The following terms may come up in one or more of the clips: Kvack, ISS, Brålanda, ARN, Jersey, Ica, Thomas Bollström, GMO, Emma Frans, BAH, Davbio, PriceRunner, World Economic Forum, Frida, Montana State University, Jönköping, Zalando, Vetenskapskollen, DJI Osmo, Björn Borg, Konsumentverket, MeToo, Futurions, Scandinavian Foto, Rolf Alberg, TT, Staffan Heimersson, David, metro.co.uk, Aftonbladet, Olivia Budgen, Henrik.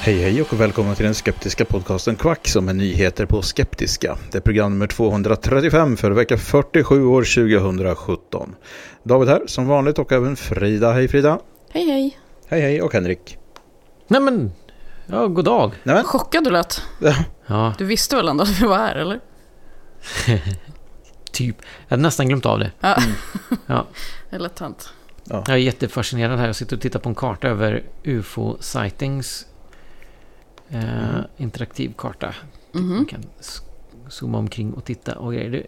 Hej hej och välkomna till den skeptiska podcasten Kvack som är nyheter på skeptiska. Det är program nummer 235 för vecka 47 år 2017. David här som vanligt och även Frida. Hej Frida. Hej hej. Hej hej och Henrik. Nej men, ja god dag. Nämen. Chockad du lät. Ja. Du visste väl ändå att vi var här eller? Typ, jag hade nästan glömt av det. Ja, ja. Det är lätt hänt. Ja. Jag är jättefascinerad här. Jag sitter och tittar på en karta över UFO-sightings. Interaktiv karta. Man kan zooma omkring och titta och grejer. Det är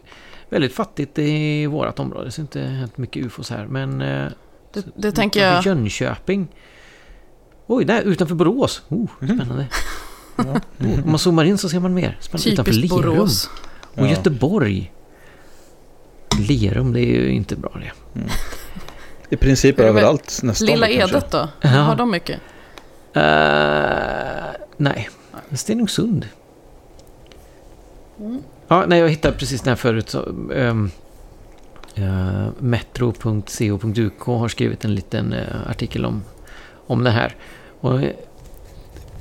väldigt fattigt i vårat område. Det är inte helt mycket UFOs här. Men det tänker jag. Jönköping. Oj, där utanför Borås. Spännande. Ja. Om man zoomar in så ser man mer. Spännande. Utanför Lerum. Borås. Och ja. Göteborg. Lerum, det är ju inte bra det. Mm. I princip överallt nästan. Lilla Edet då? Ja. Har de mycket? Nej, Stenungsund. Ja, nej, jag hittade precis den här förut. Metro.co.uk har skrivit en liten artikel om det här. Och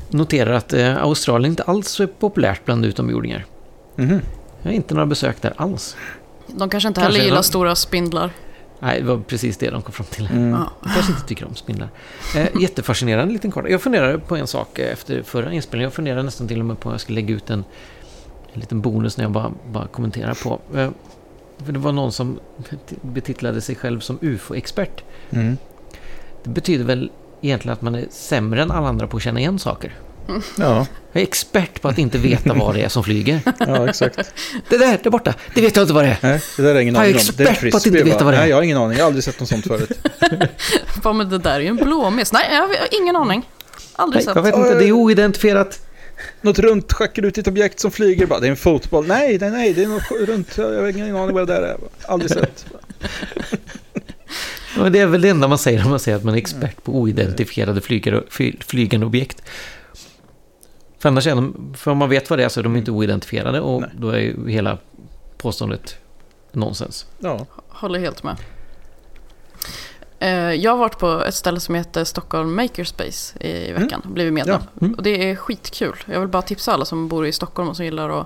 noterar att Australien inte alls är populärt bland utomjordingar. Mm-hmm. Jag har inte några besök där alls. De kanske inte heller gillar stora spindlar. Nej, det var precis det de kom fram till. Jag kanske inte tycker om spindlar. Jättefascinerande liten karta. Jag funderade på en sak efter förra inspelningen. Jag funderade nästan till och med på att jag skulle lägga ut en liten bonus när jag bara kommenterar på. För det var någon som betitlade sig själv som UFO-expert. Mm. Det betyder väl egentligen att man är sämre än alla andra på att känna igen saker. Ja. Jag är expert på att inte veta vad det är som flyger. Ja, exakt. Det där borta, det vet jag inte vad det är. Nej, det där är ingen aning om. Jag är expert på att inte veta vad det är. Nej, jag har ingen aning, jag har aldrig sett något sånt förut. Vad med det där är ju en blåmes. Nej, jag har ingen aning. Aldrig sett. Jag vet inte, det är oidentifierat. Något runt schackar ut ett objekt som flyger. Bara, det är en fotboll. Nej, det är något runt. Jag har ingen aning vad det där är. Aldrig sett. Men det är väl det enda man säger om man säger att man är expert på oidentifierade flygande objekt. För om man vet vad det är så är de inte oidentifierade och då är ju hela påståendet nonsens. Ja. Håller helt med. Jag har varit på ett ställe som heter Stockholm Makerspace i veckan. Blivit medlem. Ja. Och det är skitkul. Jag vill bara tipsa alla som bor i Stockholm och som gillar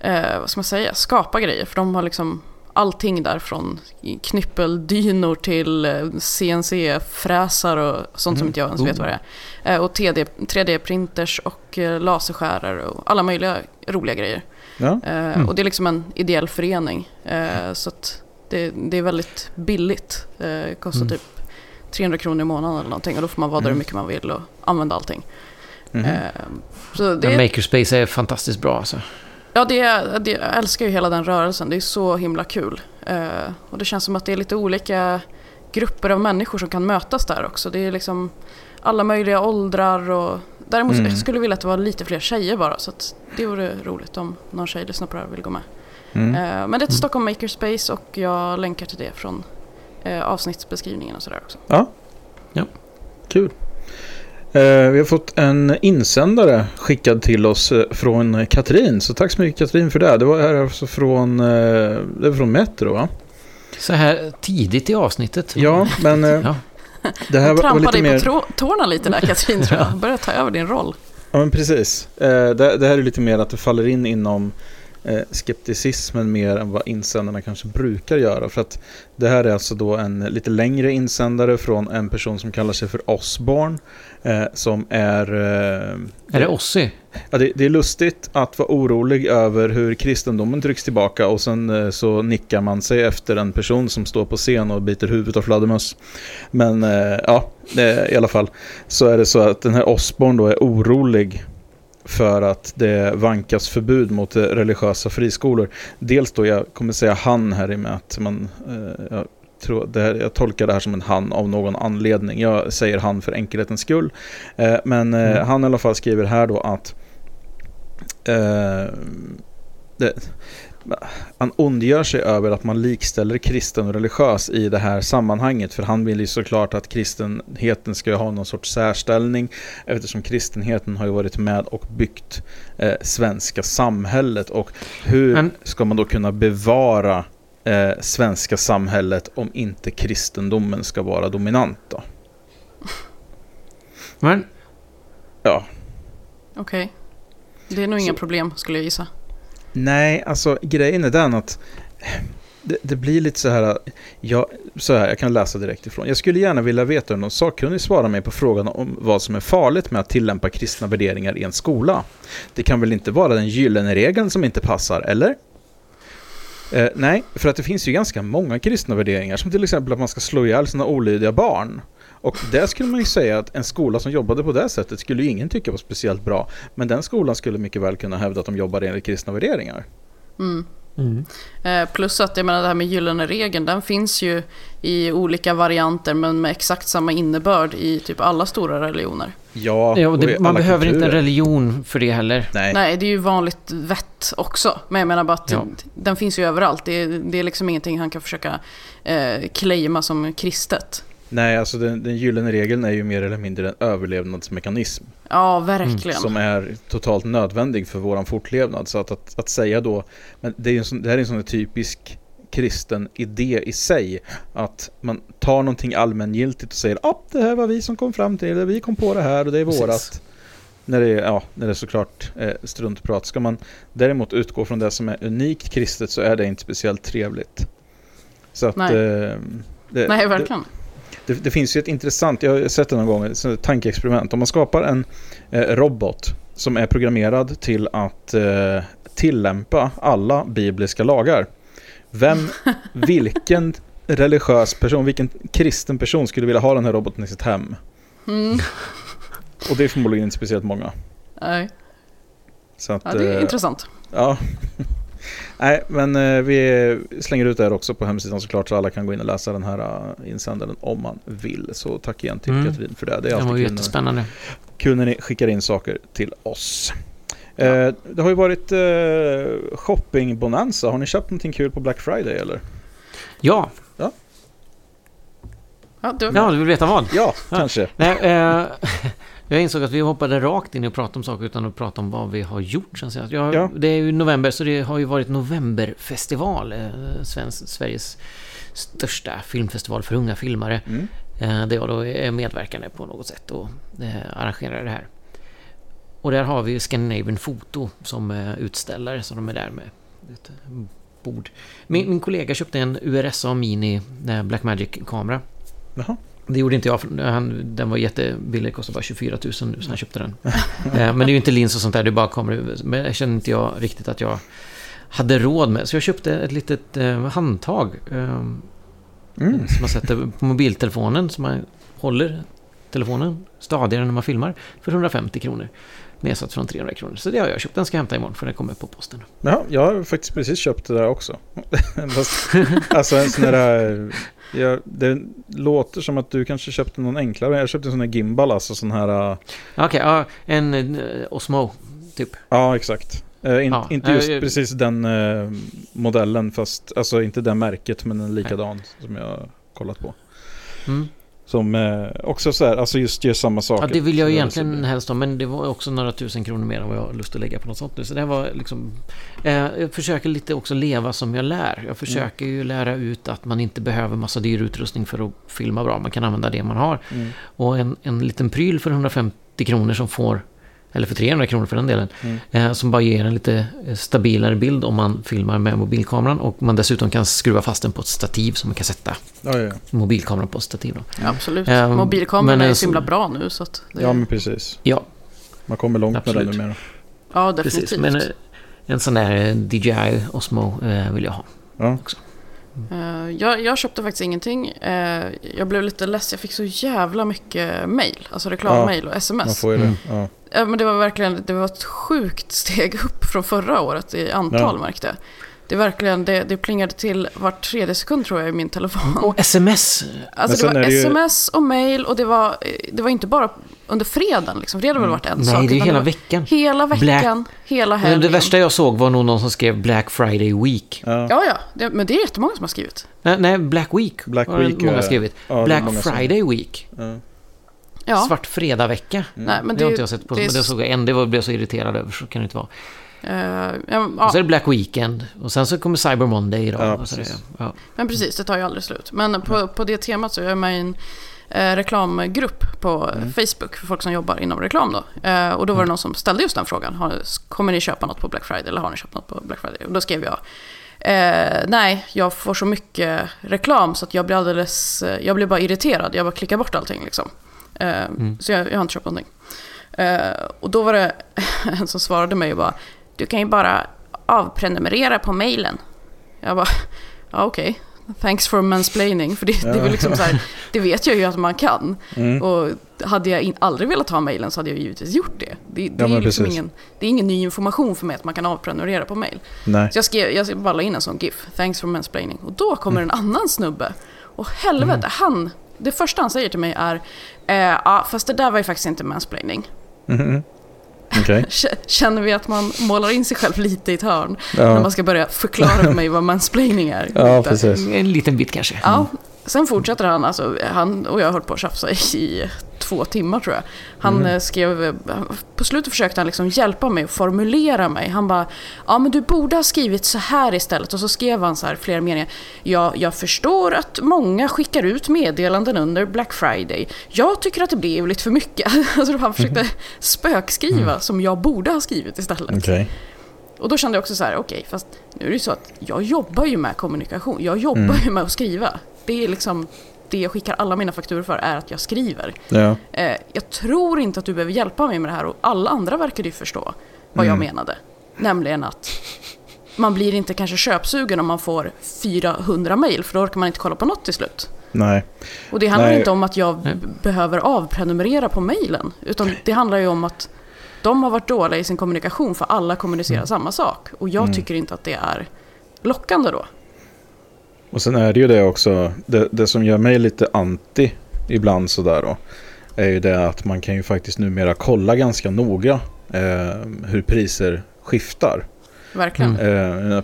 att skapa grejer. För de har liksom allting där från knyppeldynor till CNC-fräsar och sånt som inte jag ens vet vad det är. Och 3D-printers och laserskärare och alla möjliga roliga grejer. Ja. Och det är liksom en ideell förening. Så att det är väldigt billigt. Det kostar typ 300 kronor i månaden eller någonting. Och då får man vara där hur mycket man vill och använda allting. Så Makerspace är fantastiskt bra alltså. Ja, jag älskar ju hela den rörelsen. Det är så himla kul. Och det känns som att det är lite olika grupper av människor som kan mötas där också. Det är liksom alla möjliga åldrar. Och däremot jag skulle vilja att det var lite fler tjejer bara. Så att det vore roligt om någon tjej lyssnar på det här och vill gå med. Men det är ett Stockholm Makerspace och jag länkar till det från avsnittsbeskrivningen och sådär också. Ja. Kul. Vi har fått en insändare skickad till oss från Katrin. Så tack så mycket Katrin för det. Det var här alltså från Metro va? Så här tidigt i avsnittet. Ja, men det här var lite mer... trampade på tårna lite där Katrin tror jag. Började ta över din roll. Ja, men precis. Det här är lite mer att det faller in inom skepticismen mer än vad insändarna kanske brukar göra. För att det här är alltså då en lite längre insändare från en person som kallar sig för Osborn, som är... är det Ossi? Ja, det är lustigt att vara orolig över hur kristendomen trycks tillbaka och sen så nickar man sig efter en person som står på scen och biter huvudet av fladdermöss. Men ja, i alla fall så är det så att den här Osborn då är orolig för att det vankas förbud mot religiösa friskolor. Dels då, jag kommer säga han här i och med att man, jag tror det här, jag tolkar det här som en han av någon anledning. Jag säger han för enkelhetens skull. Men han i alla fall skriver här då att han ondgör sig över att man likställer kristen och religiös i det här sammanhanget, för han vill ju såklart att kristenheten ska ha någon sorts särställning, eftersom kristenheten har ju varit med och byggt svenska samhället. Och hur ska man då kunna bevara svenska samhället om inte kristendomen ska vara dominant då? Men? Ja. Okej. Det är nog inga problem, skulle jag gissa. Nej, alltså grejen är den att det blir lite så här, jag kan läsa direkt ifrån. Jag skulle gärna vilja veta om någon sakkunnig svarar mig på frågan om vad som är farligt med att tillämpa kristna värderingar i en skola. Det kan väl inte vara den gyllene regeln som inte passar, eller? Nej, för att det finns ju ganska många kristna värderingar, som till exempel att man ska slå ihjäl sina olydiga barn. Och där skulle man ju säga att en skola som jobbade på det sättet skulle ju ingen tycka var speciellt bra. Men den skolan skulle mycket väl kunna hävda att de jobbar enligt kristna värderingar. Mm. Mm. Plus att jag menar det här med gyllene regeln, den finns ju i olika varianter men med exakt samma innebörd i typ alla stora religioner. Ja, och man behöver kulturer. Inte en religion för det heller. Nej, det är ju vanligt vett också. Men jag menar bara att den finns ju överallt. Det är liksom ingenting han kan försöka claima som kristet. Nej, alltså den gyllene regeln är ju mer eller mindre en överlevnadsmekanism. Ja, verkligen. Som är totalt nödvändig för våran fortlevnad. Så att säga då, men det är ju det här är en sån typisk kristen idé i sig, att man tar någonting allmängiltigt och säger det här var vi som kom fram till det, vi kom på det här och det är vårat. När det är såklart struntprat. Ska man däremot utgå från det som är unikt kristet så är det inte speciellt trevligt. Så att, nej, verkligen. Det finns ju ett intressant, jag har sett det någon gång, ett tankeexperiment. Om man skapar en robot som är programmerad till att tillämpa alla bibliska lagar. Vilken religiös person, vilken kristen person skulle vilja ha den här roboten i sitt hem? Mm. Och det är förmodligen inte speciellt många. Nej. Så att, det är intressant. Ja. Nej, men vi slänger ut det här också på hemsidan såklart, så alla kan gå in och läsa den här insändaren om man vill. Så tack igen till Katrin för det. Det var jättespännande. Kunde ni skicka in saker till oss? Ja. Det har ju varit shoppingbonanza. Har ni köpt någonting kul på Black Friday eller? Ja. Ja, du vill veta vad? Ja, kanske. Nej, jag insåg att vi hoppade rakt in och pratade om saker utan att prata om vad vi har gjort sen senast. Det är ju november, så det har ju varit novemberfestival, Sveriges största filmfestival för unga filmare, där jag då är medverkande på något sätt och arrangerar det här. Och där har vi ju Scandinavian Foto som utställare, så de är där med ett bord. Min kollega köpte en USA Mini Blackmagic-kamera. Jaha. Det gjorde inte jag, för den var jättebillig, kostade bara 24 000 nu så han köpte den. Men det är ju inte lins och sånt där, det bara kommer. Men jag kände inte jag riktigt att jag hade råd med. Så jag köpte ett litet handtag som man sätter på mobiltelefonen, som man håller telefonen stadigare när man filmar, för 150 kronor. Nedsatt från 300 kronor. Så det har jag köpt. Den ska jag hämta imorgon för den kommer på posten. Ja, jag har faktiskt precis köpt det där också. Alltså en sån där... det låter som att du kanske köpte någon enklare. Jag köpte en sån här gimbal, alltså sån här... Okej, en Osmo typ. Ja, exakt. Inte just precis den modellen, fast alltså inte det märket, men en likadan som jag har kollat på. Mm. Som också så här, alltså just gör samma saker. Ja, det vill jag egentligen helst ha, men det var också några tusen kronor mer än vad jag har lust att lägga på något sånt nu. Så det var liksom, jag försöker lite också leva som jag lär. Jag försöker ju lära ut att man inte behöver massa dyr utrustning för att filma bra. Man kan använda det man har. Och en liten pryl för 150 kronor som får eller för 300 kronor för den delen, som bara ger en lite stabilare bild om man filmar med mobilkameran, och man dessutom kan skruva fast den på ett stativ som man kan sätta mobilkameran på ett stativ då. Ja, absolut. Mobilkameran är så himla bra nu så att det... Ja, men precis. Ja. Man kommer långt absolut. Med den numera. Ja, definitivt. Precis. Men en sån där DJI Osmo vill jag ha också. Jag köpte faktiskt ingenting. Jag blev lite less. Jag fick så jävla mycket mejl, alltså reklammail och sms. Man får ju det. Men det var verkligen, det var ett sjukt steg upp från förra året i antal, märkte jag. Det verkligen, det plingade till var 3 sekund tror jag i min telefon. Och sms. Alltså det var ju... sms och mail, och det var inte bara under fredagen liksom. Det hade väl varit en sak. Nej, det är hela veckan. Hela veckan, hela helgen. Men det värsta jag såg var nog någon som skrev Black Friday Week. Ja. Men det är jättemånga som har skrivit. Nej, Black Week. Black Week många skrivit. Ja, Black Friday som... Week. Ja. Svart fredag vecka. Nej, men det har inte jag sett på. Men det såg jag en, det blev så irriterad över, så kan det inte vara. Och så är det Black Weekend, och sen så kommer Cyber Monday idag. Ja, precis. Men precis, det tar ju aldrig slut. Men på det temat så är jag med i en reklamgrupp på Facebook för folk som jobbar inom reklam då. Och då var det någon som ställde just den frågan: kommer ni köpa något på Black Friday, eller har ni köpt något på Black Friday? Och då skrev jag nej, jag får så mycket reklam så att jag blir bara irriterad. Jag bara klickar bort allting liksom. Så jag har inte köpt någonting. Och då var det en som svarade mig och bara: du kan ju bara avprenumerera på mejlen. Jag bara, okej. Thanks for mansplaining. För det var liksom så här, det vet jag ju att man kan. Och hade jag aldrig velat ha mejlen så hade jag givetvis gjort det. Det är liksom ingen ny information för mig att man kan avprenumerera på mejl. Så jag bara la in en sån gif: thanks for mansplaining. Och då kommer en annan snubbe. Och helvete, det första han säger till mig är fast det där var ju faktiskt inte mansplaining. Okay. Känner vi att man målar in sig själv lite i ett hörn när man ska börja förklara för mig vad mansplaining är? Ja, precis. En liten bit kanske. Ja. Sen fortsätter han, alltså, han och jag höll på att tjafsa i 2 timmar tror jag. Han skrev, på slutet försökte han liksom hjälpa mig och formulera mig. Han bara, men du borde ha skrivit så här istället. Och så skrev han så här flera meningar. Jag förstår att många skickar ut meddelanden under Black Friday. Jag tycker att det blev lite för mycket. Alltså han försökte spökskriva som jag borde ha skrivit istället. Okay. Och då kände jag också så här, okej, fast nu är det ju så att jag jobbar ju med kommunikation. Jag jobbar ju med att skriva. Det är liksom det jag skickar alla mina fakturor för, är att jag skriver. Ja. Jag tror inte att du behöver hjälpa mig med det här, och alla andra verkar ju förstå vad jag menade. Nämligen att man blir inte kanske köpsugen om man får 400 mejl, för då orkar man inte kolla på något till slut. Nej. Och det handlar inte om att jag behöver avprenumerera på mejlen, utan det handlar ju om att de har varit dåliga i sin kommunikation, för alla kommunicerar samma sak, och jag tycker inte att det är lockande då. Och sen är det ju det också, det som gör mig lite anti ibland sådär då, är ju det att man kan ju faktiskt numera kolla ganska noga hur priser skiftar. Verkligen.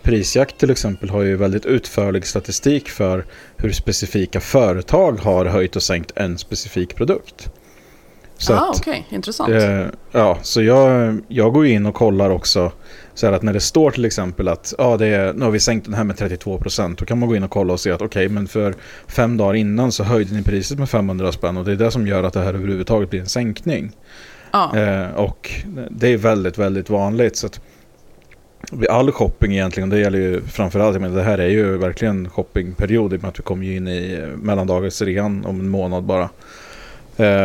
Prisjakt till exempel har ju väldigt utförlig statistik för hur specifika företag har höjt och sänkt en specifik produkt. Okej, intressant. Så jag går in och kollar också så här, att när det står till exempel att nu har vi sänkt den här med 32%, då kan man gå in och kolla och se att okej, men för 5 dagar innan så höjde ni priset med 500 spänn, och det är det som gör att det här överhuvudtaget blir en sänkning. Och det är väldigt, väldigt vanligt, så att vid all shopping egentligen, det gäller ju framförallt, men det här är ju verkligen shoppingperiod i och med att vi kommer ju in i mellandagarsrean om en månad bara.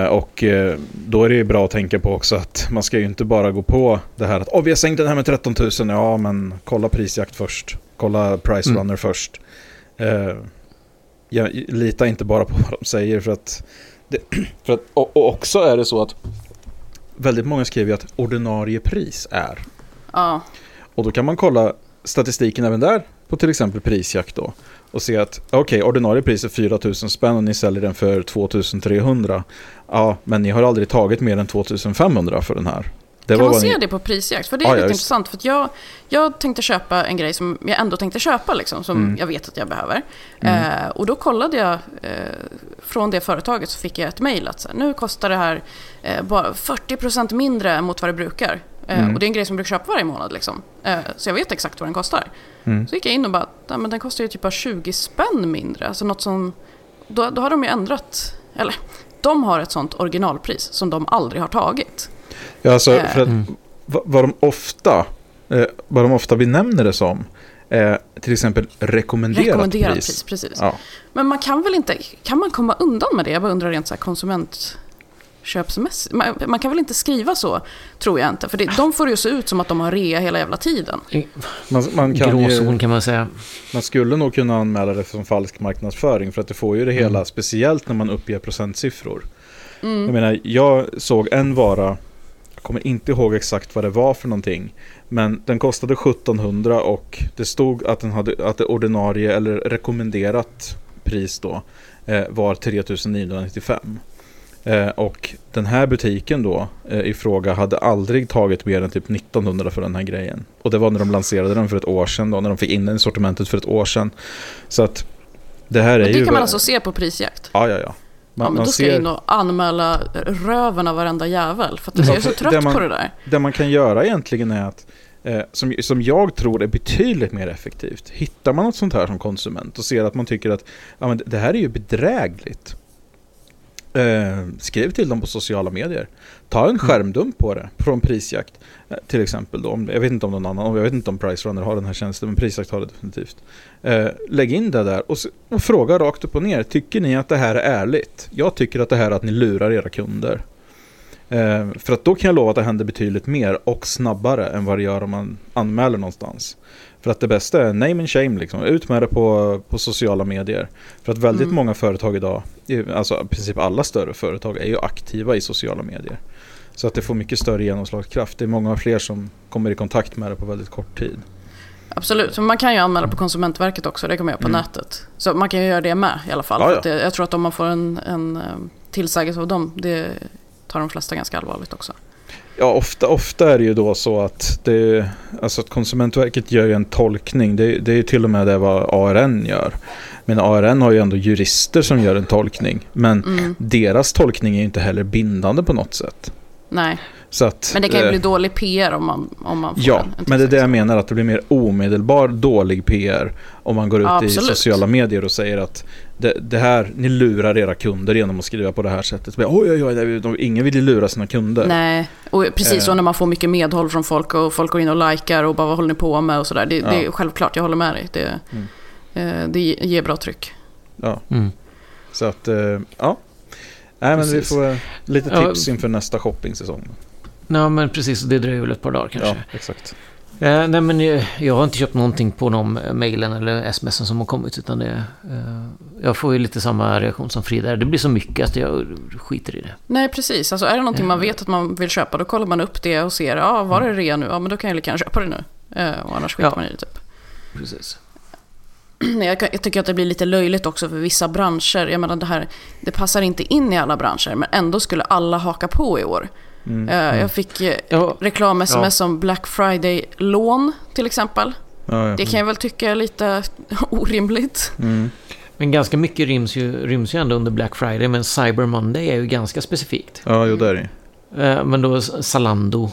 Och då är det ju bra att tänka på också att man ska ju inte bara gå på det här att vi har sänkt den här med 13 000, men kolla prisjakt först, kolla PriceRunner först. Jag litar inte bara på vad de säger, och också är det så att väldigt många skriver att ordinarie pris är. Och då kan man kolla statistiken även där på till exempel prisjakt då, och se att ordinarie pris är 4000 spänn och ni säljer den för 2300. Ja, men ni har aldrig tagit mer än 2500 för den här. Kan man se det på prisjakt? För det är lite intressant, för att jag tänkte köpa en grej som jag ändå tänkte köpa liksom, som jag vet att jag behöver. Och då kollade jag från det företaget, så fick jag ett mejl att nu kostar det här bara 40% mindre mot vad det brukar. Och det är en grej som brukar köpa varje månad liksom. Så jag vet exakt vad den kostar. Så gick jag in och bara, men den kostar ju typ bara 20 spänn mindre. Alltså något som, då har de ju ändrat, eller de har ett sånt originalpris som de aldrig har tagit. Ja, alltså, för att vad de ofta benämner det som är till exempel rekommenderat pris. Precis. Ja. Men man kan väl inte, kan man komma undan med det? Jag bara undrar rent så här konsumentköpsmässigt. Man kan väl inte skriva så, tror jag inte. För det, de får ju se ut som att de har rea hela jävla tiden. Man kan gråzon ju, kan man säga. Man skulle nog kunna anmäla det som falsk marknadsföring, för att det får ju det hela, speciellt när man uppger procentsiffror. Mm. Jag menar, jag såg en vara, jag kommer inte ihåg exakt vad det var för någonting, men den kostade 1700 och det stod att den hade, att det ordinarie eller rekommenderat pris då var 3995. Och den här butiken då i fråga hade aldrig tagit mer än typ 1900 för den här grejen. Och det var när de lanserade den för ett år sedan då, när de fick in den i sortimentet för ett år sedan. Så att det här är ju... Det kan man alltså se på Prisjakt? Ja. Man då ska jag in och anmäla röven av varenda jävel, för att jag är så trött på det där. Det man kan göra egentligen är att som jag tror är betydligt mer effektivt, hittar man något sånt här som konsument och ser att man tycker att ja, men det här är ju bedrägligt, skriv till dem på sociala medier. Ta en skärmdump på det från Prisjakt till exempel då. Jag vet inte om någon annan, jag vet inte om PriceRunner har den här tjänsten, men Prisjakt har det definitivt. Lägg in det där och fråga rakt upp och ner. Tycker ni att det här är ärligt? Jag tycker att det här är att ni lurar era kunder. För att då kan jag lova att det händer betydligt mer och snabbare än vad det gör om man anmäler någonstans. För att det bästa är name and shame, liksom. Ut med det på sociala medier. För att väldigt många företag idag, alltså i princip alla större företag, är ju aktiva i sociala medier. Så att det får mycket större genomslagskraft. Det är många fler som kommer i kontakt med det på väldigt kort tid. Absolut, men man kan ju anmäla på Konsumentverket också, det kan man göra på nätet. Så man kan ju göra det med i alla fall. Ja. Det, jag tror att om man får en tillsägelse av dem, det tar de flesta ganska allvarligt också. Ja, ofta är det ju då så att det, alltså att Konsumentverket gör ju en tolkning. Det är ju till och med det vad ARN gör. Men ARN har ju ändå jurister som gör en tolkning. Men deras tolkning är ju inte heller bindande på något sätt. Nej, så att, men det kan ju bli dålig PR om man får en men det är det jag menar, att det blir mer omedelbar dålig PR om man går ut i sociala medier och säger att det här, ni lurar era kunder genom att skriva på det här sättet. Men, ingen vill ju lura sina kunder. Nej, och precis så när man får mycket medhåll från folk och folk går in och likar och bara vad håller ni på med och sådär. Det är självklart, jag håller med dig. Det ger bra tryck. Ja, så att nej, men vi får lite tips inför nästa shoppingsäsong. Nej, men precis, det dröjer väl ett par dagar kanske. Ja, exakt. Nej, men jag har inte köpt någonting på de mejlen eller sms'en som har kommit, utan jag får ju lite samma reaktion som Frida. Det blir så mycket att jag skiter i det. Nej, precis. Alltså, är det någonting man vet att man vill köpa, då kollar man upp det och ser, var är det rea nu? Ja, men då kan jag lika gärna köpa det nu. Och annars skitar man i det typ. Precis. Jag tycker att det blir lite löjligt också för vissa branscher. Jag menar, det passar inte in i alla branscher, men ändå skulle alla haka på i år. Jag fick reklam-sms om Black Friday-lån till exempel. Det kan jag väl tycka är lite orimligt. Men ganska mycket ryms ju ändå under Black Friday, men Cyber Monday är ju ganska specifikt. Ja, jo, det är det. Men då Zalando.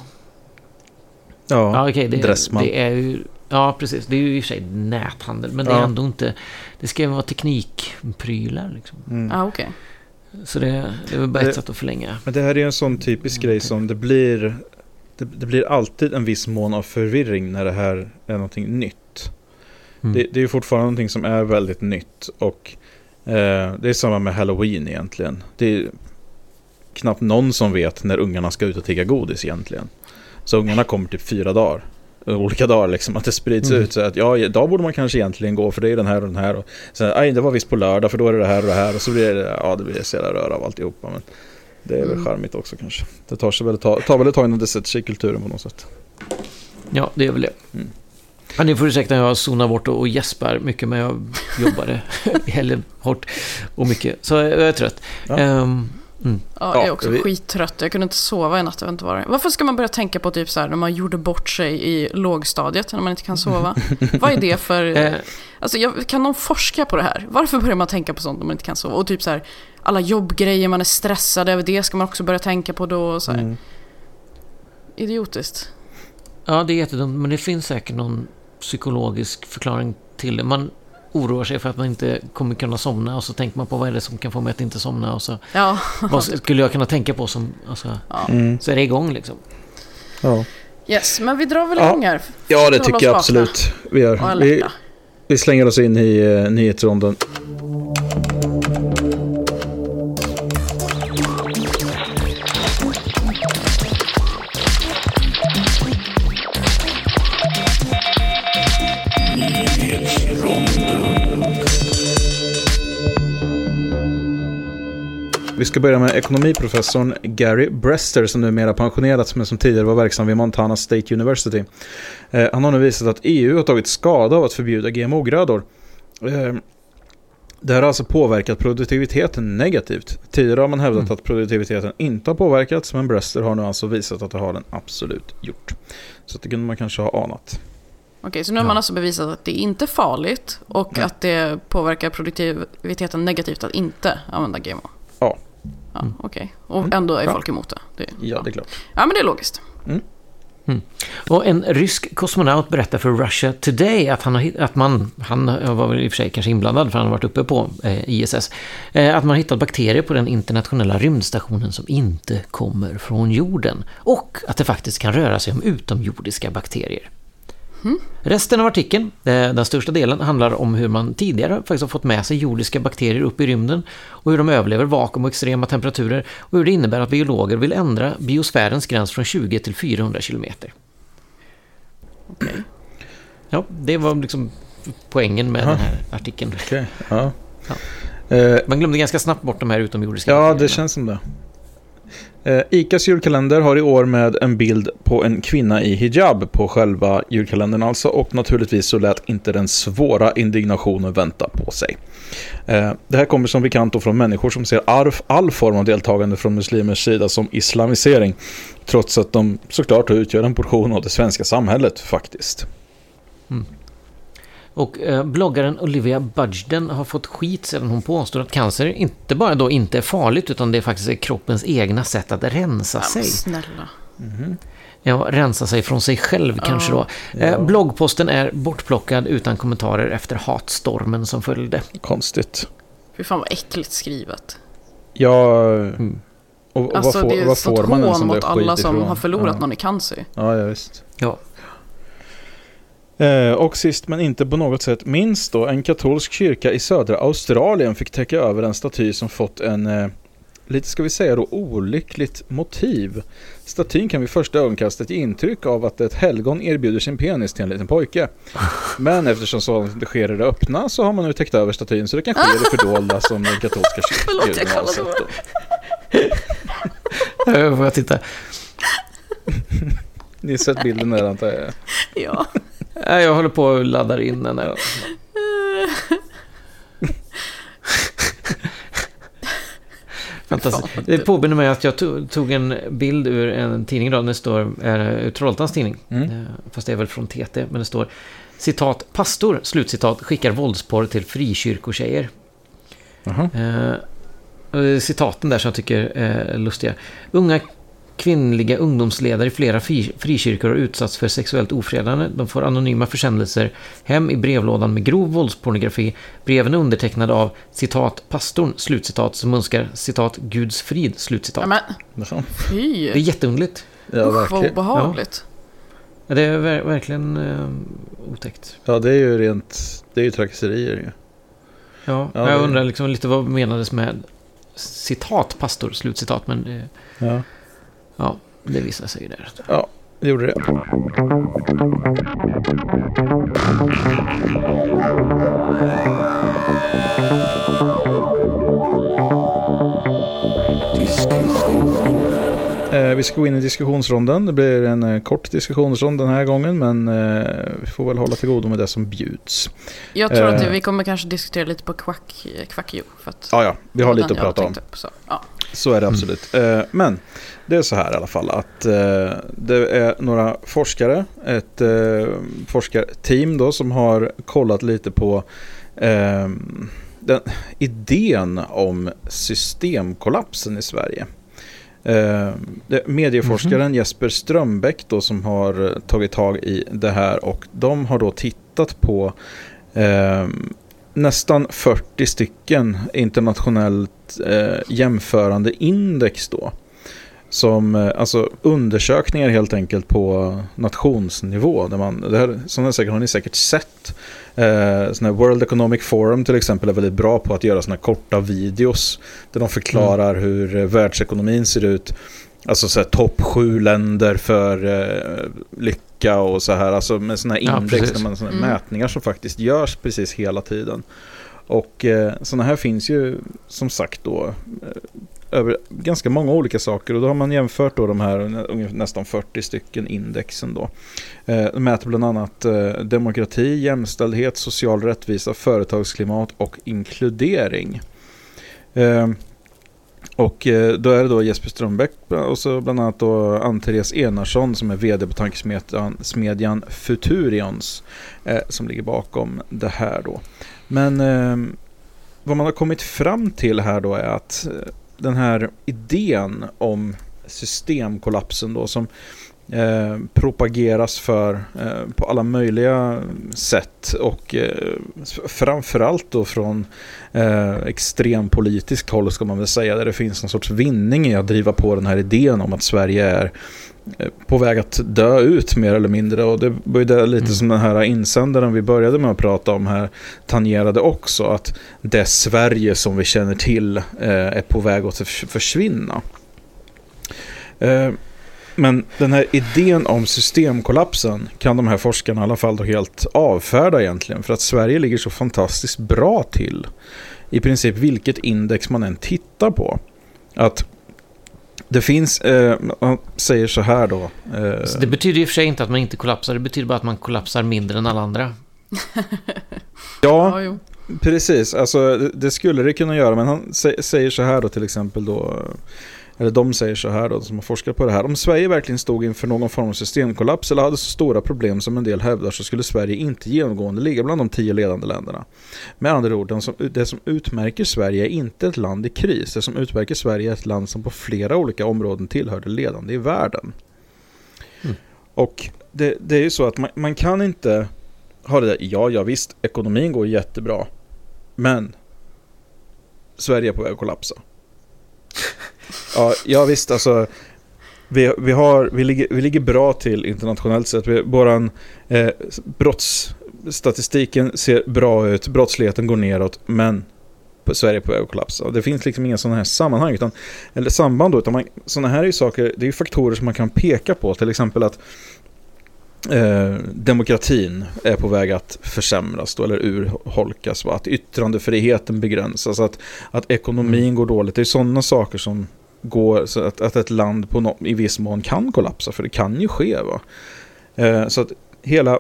Okay, Dressman. Det är ju... Ja, precis. Det är ju i och för sig näthandel, men det är ändå inte... Det ska ju vara teknikprylar, liksom. Okej. Så det är väl bara ett sätt att förlänga. Men det här är ju en sån typisk grej som det blir alltid en viss mån av förvirring när det här är någonting nytt. Det är ju fortfarande någonting som är väldigt nytt, och det är samma med Halloween egentligen. Det är knappt någon som vet när ungarna ska ut och tigga godis egentligen. Så ungarna kommer typ 4 dagar. Olika dagar liksom, att det sprids ut så att idag borde man kanske egentligen gå, för det är den här och den här, och sen, det var visst på lördag, för då är det här och det här, och så blir det, det blir så jävla röra av alltihopa, men det är väl charmigt också kanske. Det tar väl ett tag innan det sätter sig i kulturen på något sätt. Ja, det är väl det. Ja, ni får ursäkta, jag zonar bort och gäspar mycket, men jag jobbade heller hårt och mycket, så jag är trött. Jag är också skittrött. Jag kunde inte sova i natt, jag vet inte vad det är. Varför ska man börja tänka på typ så här, när man gjorde bort sig i lågstadiet, när man inte kan sova? Vad är det för... Alltså, kan någon forska på det här? Varför börjar man tänka på sånt när man inte kan sova? Och typ så här, alla jobbgrejer man är stressad över, det ska man också börja tänka på då och så här. Idiotiskt. Ja, det är jättedumt, men det finns säkert någon psykologisk förklaring till det. Man oroar sig för att man inte kommer kunna somna, och så tänker man på vad är det som kan få mig att inte somna, och så vad skulle jag kunna tänka på som, alltså, så är det igång liksom. Ja. Yes, men vi drar väl igång här. Ja, det tycker jag absolut. Vi gör. Vi slänger oss in i nyhetsronden. Vi ska börja med ekonomiprofessorn Gary Brester, som numera pensionerats men som tidigare var verksam vid Montana State University. Han har nu visat att EU har tagit skada av att förbjuda GMO-grödor. Det här har alltså påverkat produktiviteten negativt. Tidigare har man hävdat att produktiviteten inte har påverkats, men Brester har nu alltså visat att det har den absolut gjort. Så det kunde man kanske ha anat. Okej, så nu har man alltså bevisat att det inte är farligt och att det påverkar produktiviteten negativt att inte använda GMO. Ja. Ja, okej. Okay. Och ändå är folk emot det. Ja, det är klart. Ja, men det är logiskt. Mm. Mm. Och en rysk kosmonaut berättar för Russia Today att han var väl i och för sig kanske inblandad, för han har varit uppe på ISS, att man hittat bakterier på den internationella rymdstationen som inte kommer från jorden, och att det faktiskt kan röra sig om utomjordiska bakterier. Mm. Resten av artikeln, den största delen, handlar om hur man tidigare faktiskt har fått med sig jordiska bakterier upp i rymden, och hur de överlever vakuum och extrema temperaturer, och hur det innebär att biologer vill ändra biosfärens gräns från 20 till 400 kilometer. Okay. Ja, det var liksom poängen med den här artikeln. Okay. Ja. Ja. Man glömde ganska snabbt bort de här utomjordiska bakterierna. Ja, det känns som det. Icas julkalender har i år med en bild på en kvinna i hijab på själva julkalendern alltså, och naturligtvis så lät inte den svåra indignationen vänta på sig. Det här kommer som bekant då från människor som ser all form av deltagande från muslimers sida som islamisering, trots att de såklart utgör en portion av det svenska samhället faktiskt. Mm. Och bloggaren Olivia Budgen har fått skit sedan hon påstår att cancer inte bara då inte är farligt, utan det är faktiskt kroppens egna sätt att rensa sig. Snälla. Mm-hmm. Ja, rensa sig från sig själv kanske då. Bloggposten är bortplockad utan kommentarer efter hatstormen som följde. Konstigt. Fy fan vad äckligt skrivet. Ja. Mm. Och alltså, vad det är sånt hån mot alla som har förlorat någon i cancer. Ja, ja visst. Ja. Och sist men inte på något sätt minst då, en katolsk kyrka i södra Australien fick täcka över en staty som fått en lite, ska vi säga då, olyckligt motiv. Statyn kan vid första ögonkastet ge intryck av att ett helgon erbjuder sin penis till en liten pojke. Men eftersom så det sker i det öppna så har man nu täckt över statyn, så det kan ske det fördolda som den katolska kyrkan. Förlåt, jag får titta. Ni har sett bilden där, antar jag. Ja. Jag håller på och laddar in den här. Fantastiskt. Det påminner mig att jag tog en bild ur en tidning då. Det står ur Trolltans tidning. Mm. Fast det är väl från TT. Men det står citat, pastor, slutcitat, skickar våldsporr till frikyrkotjejer. Citaten där som jag tycker är lustiga. Unga kvinnliga ungdomsledare i flera frikyrkor har utsatts för sexuellt ofredande. De får anonyma försändelser hem i brevlådan med grov våldspornografi. Breven är undertecknade av, citat, pastorn, slutcitat, som önskar, citat, Guds frid, slutcitat. Ja, det är jätteundligt. Ja, verkligen. Vad behagligt. Ja. Det är verkligen otäckt. Ja, det är ju rent, det är ju trakasserier ju. Ja, ja, jag undrar liksom lite vad menades med citat, pastor, slutcitat, men ja. Ja, det visar sig där. Ja, det gjorde det. Vi ska gå in i diskussionsronden. Det blir en kort diskussionsrond den här gången, men vi får väl hålla till godo med det som bjuds. Jag tror att vi kommer kanske diskutera lite på Kvack för att ja, vi har lite att prata om. Så är det absolut. Men det är så här i alla fall att det är några forskare, ett forskarteam då, som har kollat lite på den idén om systemkollapsen i Sverige. Medieforskaren Jesper Strömbäck då, som har tagit tag i det här, och de har då tittat på nästan 40 stycken internationellt jämförande index då. Som, alltså undersökningar helt enkelt på nationsnivå. Där man, det här, sådana säkert har ni säkert sett. Sådana World Economic Forum till exempel är väldigt bra på att göra sådana korta videos. Där de förklarar hur världsekonomin ser ut. Alltså så här, topp 7 länder för lycka och så här. Alltså med sådana index, där man, såna mätningar som faktiskt görs precis hela tiden. Och sådana här finns ju som sagt då... över ganska många olika saker, och då har man jämfört då de här nästan 40 stycken indexen då. Mäter bland annat demokrati, jämställdhet, social rättvisa, företagsklimat och inkludering. Och då är det då Jesper Strömbäck och så bland annat då Ann-Therese Enarsson som är vd på tankesmedjan Futurions som ligger bakom det här då. Men vad man har kommit fram till här då är att den här idén om systemkollapsen då, som propageras för på alla möjliga sätt och framförallt då från extrempolitiskt håll ska man väl säga, där det finns någon sorts vinning i att driva på den här idén om att Sverige är på väg att dö ut mer eller mindre. Och det började lite som den här insändaren vi började med att prata om här tangerade också, att det Sverige som vi känner till är på väg att försvinna. Men den här idén om systemkollapsen kan de här forskarna i alla fall då helt avfärda egentligen, för att Sverige ligger så fantastiskt bra till i princip vilket index man än tittar på. Att det finns, man säger så här då. Så det betyder i och för sig inte att man inte kollapsar, det betyder bara att man kollapsar mindre än alla andra. Ja, precis. Alltså, det skulle det kunna göra, men han säger så här då till exempel då, eller de säger så här då, som har forskat på det här. Om Sverige verkligen stod inför någon form av systemkollaps eller hade så stora problem som en del hävdar, så skulle Sverige inte genomgående ligga bland de 10 ledande länderna. Med andra ord, det som utmärker Sverige är inte ett land i kris. Det som utmärker Sverige är ett land som på flera olika områden tillhör det ledande i världen. Mm. Och det är ju så att man kan inte ha det där, ja visst, ekonomin går jättebra, men Sverige är på väg att kollapsa. Ja visst, alltså vi ligger bra till internationellt sett. Våran brottsstatistiken ser bra ut, brottsligheten går neråt, men Sverige är på väg att kollapsa. Det finns liksom inga sådana här sammanhang eller samband, utan sådana här är ju saker, det är ju faktorer som man kan peka på, till exempel att demokratin är på väg att försämras då, eller urholkas, va? Att yttrandefriheten begränsas, att ekonomin går dåligt. Det är sådana saker som går så att ett land på i viss mån kan kollapsa, för det kan ju ske, va? Så att hela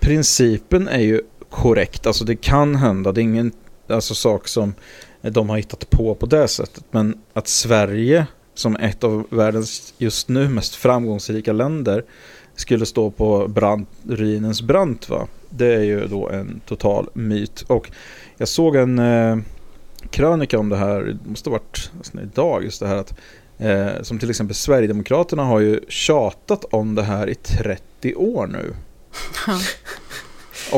principen är ju korrekt, alltså det kan hända, det är ingen alltså sak som de har hittat på det sättet, men att Sverige som ett av världens just nu mest framgångsrika länder skulle stå på ruinens brant, va? Det är ju då en total myt. Och jag såg en krönika om det här, det måste ha varit idag, just det här att som till exempel Sverigedemokraterna har ju tjatat om det här i 30 år nu. Ja.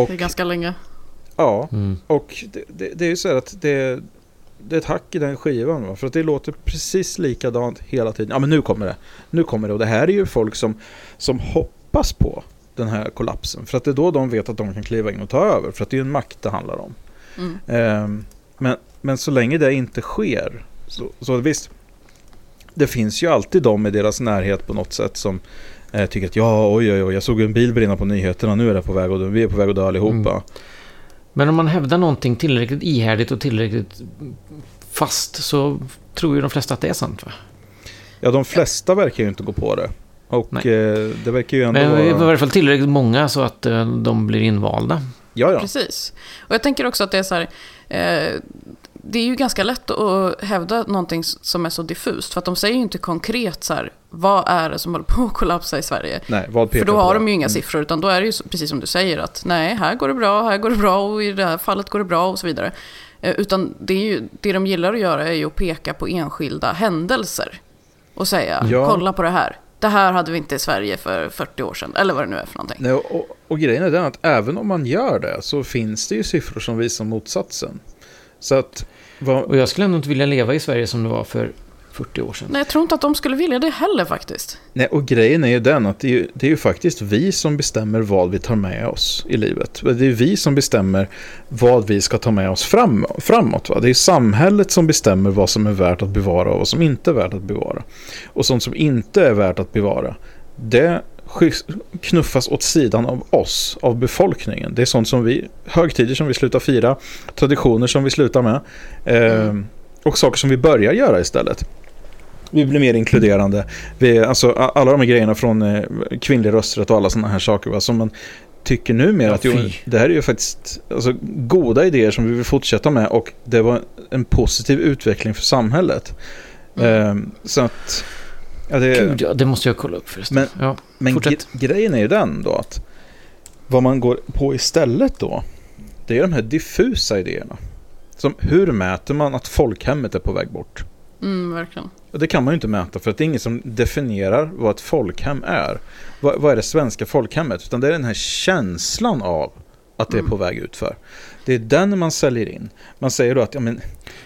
Och, det är ganska länge. Ja, och det är ju så här att det är ett hack i den skivan, va? För att det låter precis likadant hela tiden. Ja, men nu kommer det, och det här är ju folk som hoppas på den här kollapsen, för att det är då de vet att de kan kliva in och ta över, för att det är ju en makt det handlar om. Men så länge det inte sker, så visst, det finns ju alltid de i deras närhet på något sätt som tycker att jag såg en bil brinna på nyheterna, nu är det på väg, och vi är på väg att dö allihopa. Men om man hävdar någonting tillräckligt ihärdigt och tillräckligt fast, så tror ju de flesta att det är sant, va? Ja, de flesta verkar ju inte gå på det. Och det verkar ju ändå vara... i alla fall tillräckligt många så att de blir invalda. Ja. Precis. Och jag tänker också att det är så här... det är ju ganska lätt att hävda någonting som är så diffust, för att de säger ju inte konkret så här, vad är det som håller på att kollapsa i Sverige? Nej, vad pekar, för då har de ju inga siffror, utan då är det ju precis som du säger att nej, här går det bra och i det här fallet går det bra och så vidare. Utan det är ju, det de gillar att göra är ju att peka på enskilda händelser och säga, kolla på det här. det här hade vi inte i Sverige för 40 år sedan, eller vad det nu är för någonting. Nej, och grejen är den att även om man gör det så finns det ju siffror som visar motsatsen. Så att, och jag skulle ändå inte vilja leva i Sverige som det var för 40 år sedan. Nej, jag tror inte att de skulle vilja det heller faktiskt. Nej, och grejen är ju den att det är ju faktiskt vi som bestämmer vad vi tar med oss i livet. Det är ju vi som bestämmer vad vi ska ta med oss framåt. Va? Det är ju samhället som bestämmer vad som är värt att bevara och vad som inte är värt att bevara. Och sånt som inte är värt att bevara, det knuffas åt sidan av oss, av befolkningen. Det är sånt som vi, högtider som vi slutar fira, traditioner som vi slutar med och saker som vi börjar göra istället. Vi blir mer inkluderande. Alltså, alla de här grejerna från kvinnlig rösträtt och alla sådana här saker, va, som man tycker numera att det här är ju faktiskt alltså, goda idéer som vi vill fortsätta med, och det var en positiv utveckling för samhället. Så att ja, Gud, ja, det måste jag kolla upp förresten. Men grejen är ju den då att vad man går på istället då, det är de här diffusa idéerna. Som hur mäter man att folkhemmet är på väg bort? Verkligen. Och det kan man ju inte mäta, för att det är ingen som definierar vad ett folkhem är. Vad är det svenska folkhemmet? Utan det är den här känslan av att det är på väg utför. Det är den man säljer in. Man säger då att ja, men,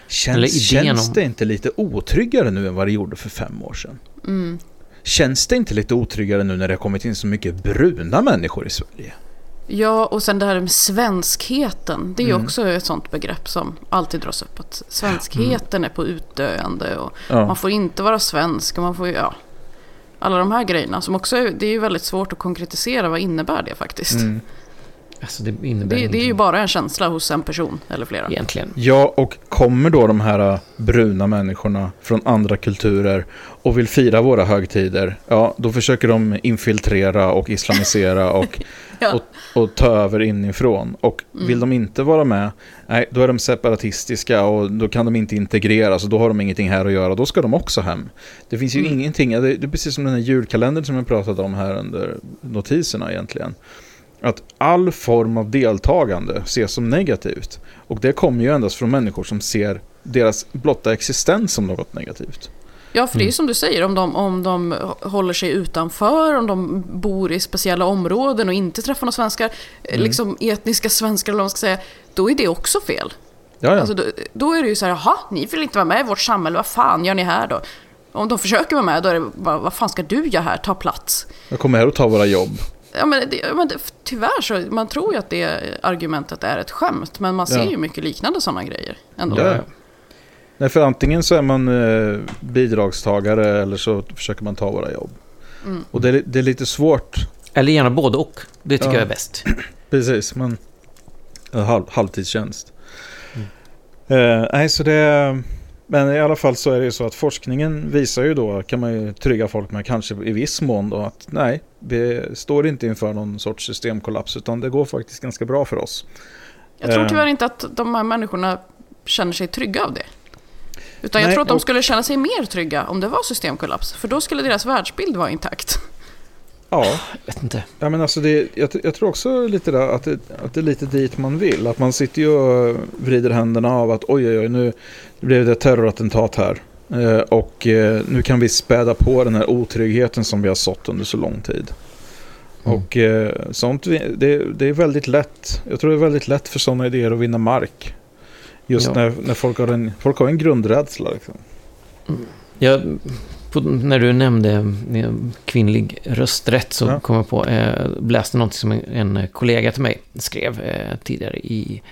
känns det inte lite otryggare nu än vad det gjorde för 5 år sedan? Känns det inte lite otryggare nu när det har kommit in så mycket bruna människor i Sverige? Ja, och sen det här med svenskheten. Det är ju också ett sånt begrepp som alltid dras upp. Att svenskheten är på utdöende och man får inte vara svensk och man får alla de här grejerna som också det är ju väldigt svårt att konkretisera. Vad innebär det faktiskt? Alltså det är ju bara en känsla hos en person eller flera. Egentligen. Ja, och kommer då de här bruna människorna från andra kulturer och vill fira våra högtider, ja, då försöker de infiltrera och islamisera och ta över inifrån. Och vill de inte vara med, nej, då är de separatistiska och då kan de inte integreras och då har de ingenting här att göra. Då ska de också hem. Det finns ju ingenting, det är precis som den här julkalendern som jag pratade om här under notiserna egentligen. Att all form av deltagande ses som negativt. Och det kommer ju endast från människor som ser deras blotta existens som något negativt. Ja, för det är ju som du säger, om de håller sig utanför, om de bor i speciella områden och inte träffar några svenskar, liksom etniska svenskar eller vad man ska säga, då är det också fel. Jaja. Alltså, då är det ju så här, jaha, ni vill inte vara med i vårt samhälle, vad fan gör ni här då? Om de försöker vara med, då är det bara, vad fan ska du göra här, ta plats? Jag kommer här och ta våra jobb. Ja, men tyvärr så, man tror ju att det argumentet är ett skämt, men man ser ju mycket liknande sådana grejer ändå. Ja. Nej, för antingen så är man bidragstagare eller så försöker man ta våra jobb. Och det är lite svårt. Eller gärna både och, det tycker jag är bäst. Precis, men halvtidstjänst. Nej, så det... Men i alla fall så är det ju så att forskningen visar ju då, kan man ju trygga folk med kanske i viss mån då, att nej, vi står inte inför någon sorts systemkollaps, utan det går faktiskt ganska bra för oss. Jag tror tyvärr inte att de här människorna känner sig trygga av det. Utan jag tror att de skulle känna sig mer trygga om det var systemkollaps, för då skulle deras världsbild vara intakt. Ja, jag vet inte. Ja, men alltså jag tror också lite där att det är lite dit man vill. Att man sitter ju och vrider händerna av att oj, nu blev det ett terrorattentat här. Och nu kan vi späda på den här otryggheten som vi har sått under så lång tid. Och sånt, det är väldigt lätt. Jag tror det är väldigt lätt för sådana idéer att vinna mark. Just när folk har en grundrädsla. Liksom. Ja. När du nämnde kvinnlig rösträtt så kom jag på, läste något som en kollega till mig skrev tidigare i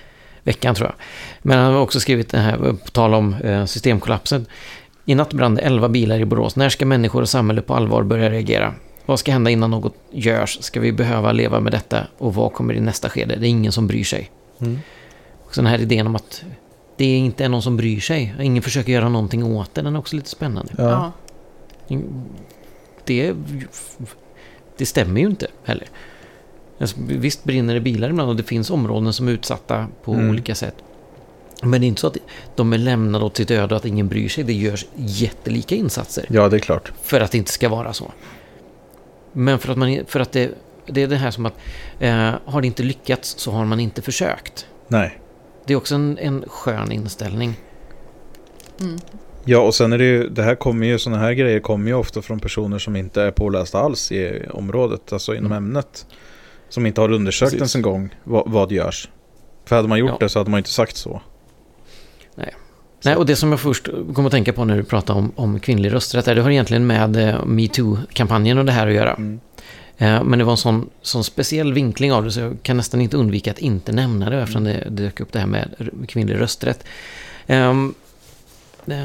veckan tror jag. Men han har också skrivit det här på tal om systemkollapsen. I natt brann 11 bilar i Borås. När ska människor och samhälle på allvar börja reagera? Vad ska hända innan något görs? Ska vi behöva leva med detta? Och vad kommer i nästa skede? Det är ingen som bryr sig. Och så den här idén om att det är inte någon som bryr sig. Ingen försöker göra någonting åt det. Den är också lite spännande. Ja. Det stämmer ju inte heller. Alltså, visst brinner det bilar ibland och det finns områden som är utsatta på olika sätt. Men det är inte så att de är lämnade åt sitt öde och att ingen bryr sig. Det görs jättelika insatser. Ja, det är klart. För att det inte ska vara så. Men för att det är det här som att har det inte lyckats så har man inte försökt. Nej. Det är också en skön inställning. Ja, och sen är det ju, det här kommer ju, sådana här grejer kommer ju ofta från personer som inte är pålästa alls i området, alltså inom ämnet, som inte har undersökt ens en gång vad görs. För hade man gjort det så hade man inte sagt så. Nej. Nej, och det som jag först kom att tänka på när du pratade om kvinnlig rösträtt, det har egentligen med MeToo-kampanjen och det här att göra. Mm. Men det var en sån speciell vinkling av det, så jag kan nästan inte undvika att inte nämna det eftersom det dök upp det här med kvinnlig rösträtt.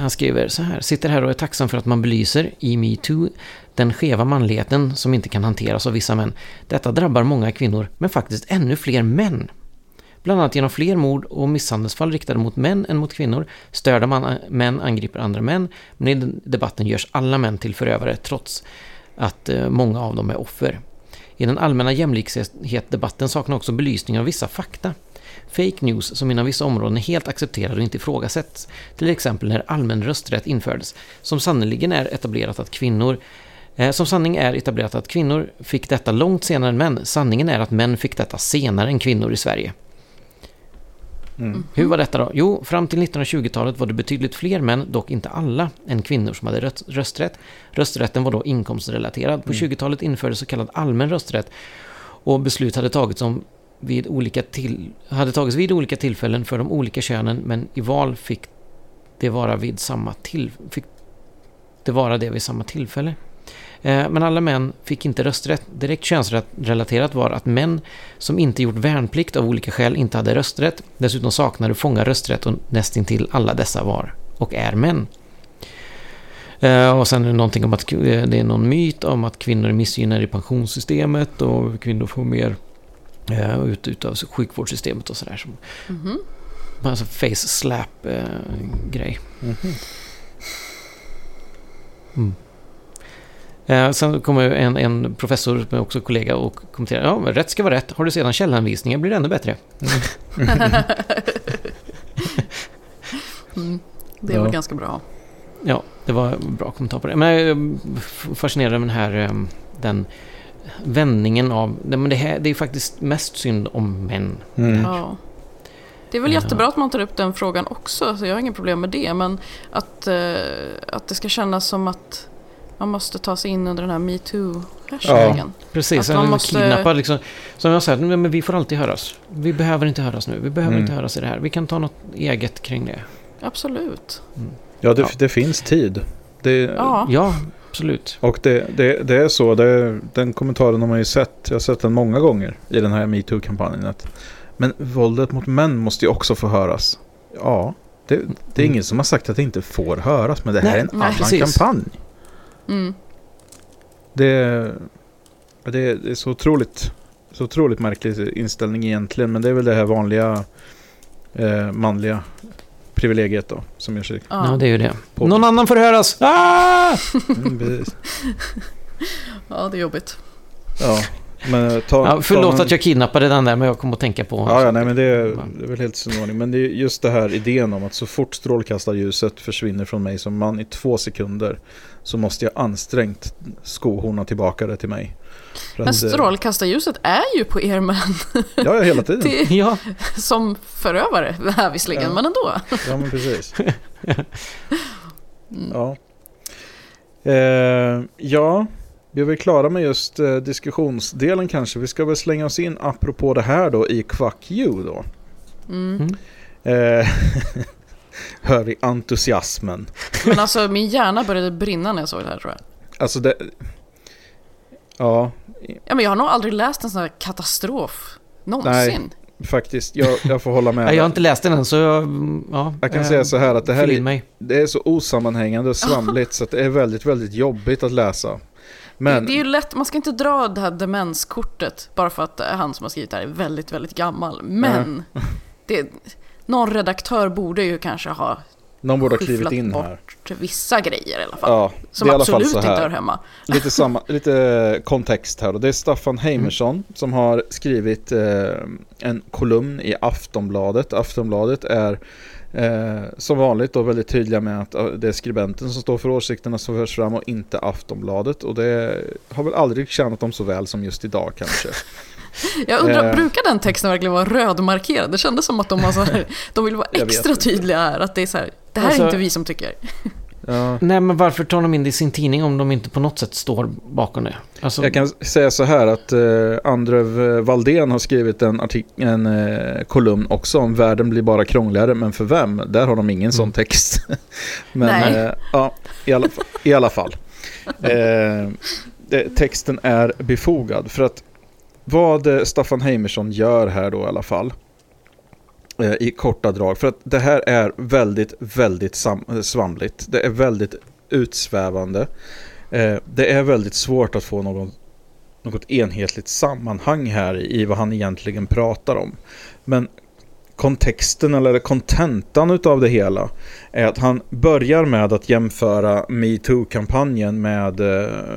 Han skriver så här: sitter här och är tacksam för att man belyser i MeToo den skeva manligheten som inte kan hanteras av vissa män. Detta drabbar många kvinnor, men faktiskt ännu fler män. Bland annat genom fler mord och misshandelsfall riktade mot män än mot kvinnor. Störda män angriper andra män, men i debatten görs alla män till förövare trots att många av dem är offer. I den allmänna jämlikhetsdebatten saknar också belysning av vissa fakta. Fake news som inom vissa områden är helt accepterade och inte ifrågasätts. Till exempel när allmän rösträtt infördes, som sanning är etablerat att kvinnor fick detta långt senare än män. Sanningen är att män fick detta senare än kvinnor i Sverige. Mm. Hur var detta då? Jo, fram till 1920-talet var det betydligt fler män, dock inte alla, än kvinnor som hade rösträtt. Rösträtten var då inkomstrelaterad. På 20-talet infördes så kallad allmän rösträtt och beslut hade tagits vid olika tillfällen för de olika könen, men i val fick det vara vid samma tillfälle. Men alla män fick inte rösträtt. Direkt könsrelaterat var att män som inte gjort värnplikt av olika skäl inte hade rösträtt. Dessutom saknade fånga rösträtt och nästintill alla dessa var och är män. Och sen är det någonting om att det är någon myt om att kvinnor missgynnar i pensionssystemet och kvinnor får mer utav sjukvårdssystemet och sådär. Mm-hmm. Alltså face slap grej. Mm-hmm. Mm. Sen kommer en professor med också kollega och kommenterar: ja, rätt ska vara rätt. Har du sedan källanvisningar blir det ännu bättre. Det var ganska bra. Ja, det var en bra kommentar på det. Men jag fascinerade med den vändningen av... Men det är faktiskt mest synd om män. Mm. Ja. Det är väl jättebra att man tar upp den frågan också, så jag har inga problem med det. Men att det ska kännas som att man måste ta sig in under den här MeToo-hashtaggen. Ja, precis. Att man måste... kidnappa, liksom. Som jag säger, men vi får alltid höras. Vi behöver inte höras nu. Vi behöver inte höras i det här. Vi kan ta något eget kring det. Absolut. Mm. Ja, det finns tid. Ja, absolut. Och det är så. Den kommentaren har man ju sett. Jag har sett den många gånger i den här MeToo-kampanjen. Men våldet mot män måste ju också få höras. Ja, det är ingen som har sagt att det inte får höras. Men det här är en annan kampanj. Mm. Det är så otroligt märklig inställning egentligen, men det är väl det här vanliga manliga privilegiet då, som jag säger. Ja, det är ju det. Någon annan får höras. Ah! Ja, det är jobbigt. Ja, men att jag kidnappade den där, men jag kom att tänka på. Ja, nej, men det är väl helt synonymt, men det är just det här idén om att så fort strålkastarljuset försvinner från mig som man i 2 sekunder så måste jag ansträngt skohorna tillbaka det till mig. Men strålkastarljuset är ju på er män. Ja, hela tiden. Som förövare, visserligen, men ändå. Ja, men precis. Ja. Ja, vi är väl klara med just diskussionsdelen kanske. Vi ska väl slänga oss in apropå det här då i Kvack You då. Mm. Hör vi entusiasmen. Men alltså, min hjärna började brinna när jag såg det här, tror jag. Alltså det... Ja, men jag har nog aldrig läst en sån här katastrof någonsin. Nej, faktiskt. Jag får hålla med. Jag har inte läst den än, så jag kan säga så här att det här det är så osammanhängande och svamligt så att det är väldigt, väldigt jobbigt att läsa. Men det är ju lätt, man ska inte dra det här demenskortet bara för att han som har skrivit det här är väldigt, väldigt gammal. Men någon redaktör borde ju kanske ha klivit in bort här. Vissa grejer i alla fall. Ja, som i alla absolut fall så här. Inte hör hemma. Lite kontext här. Och det är Staffan Heimersson som har skrivit en kolumn i Aftonbladet. Aftonbladet är som vanligt då väldigt tydliga med att det är skribenten som står för åsikterna som förs fram och inte Aftonbladet. Och det har väl aldrig tjänat dem så väl som just idag kanske. Jag undrar, brukar den texten verkligen vara rödmarkerad? Det kändes som att de vill vara extra tydliga här. Att det är så här, det här är inte vi som tycker. Ja. Nej, men varför tar de in det i sin tidning om de inte på något sätt står bakom det? Alltså... Jag kan säga så här att Andrew Valdén har skrivit en kolumn också om världen blir bara krångligare, men för vem? Där har de ingen sån text. Men ja, i alla fall. Texten är befogad, för att vad Staffan Heimersson gör här då i alla fall i korta drag, för att det här är väldigt, väldigt svamligt. Det är väldigt utsvävande. Det är väldigt svårt att få något enhetligt sammanhang här i vad han egentligen pratar om. Men kontexten eller kontentan utav det hela är att han börjar med att jämföra MeToo-kampanjen med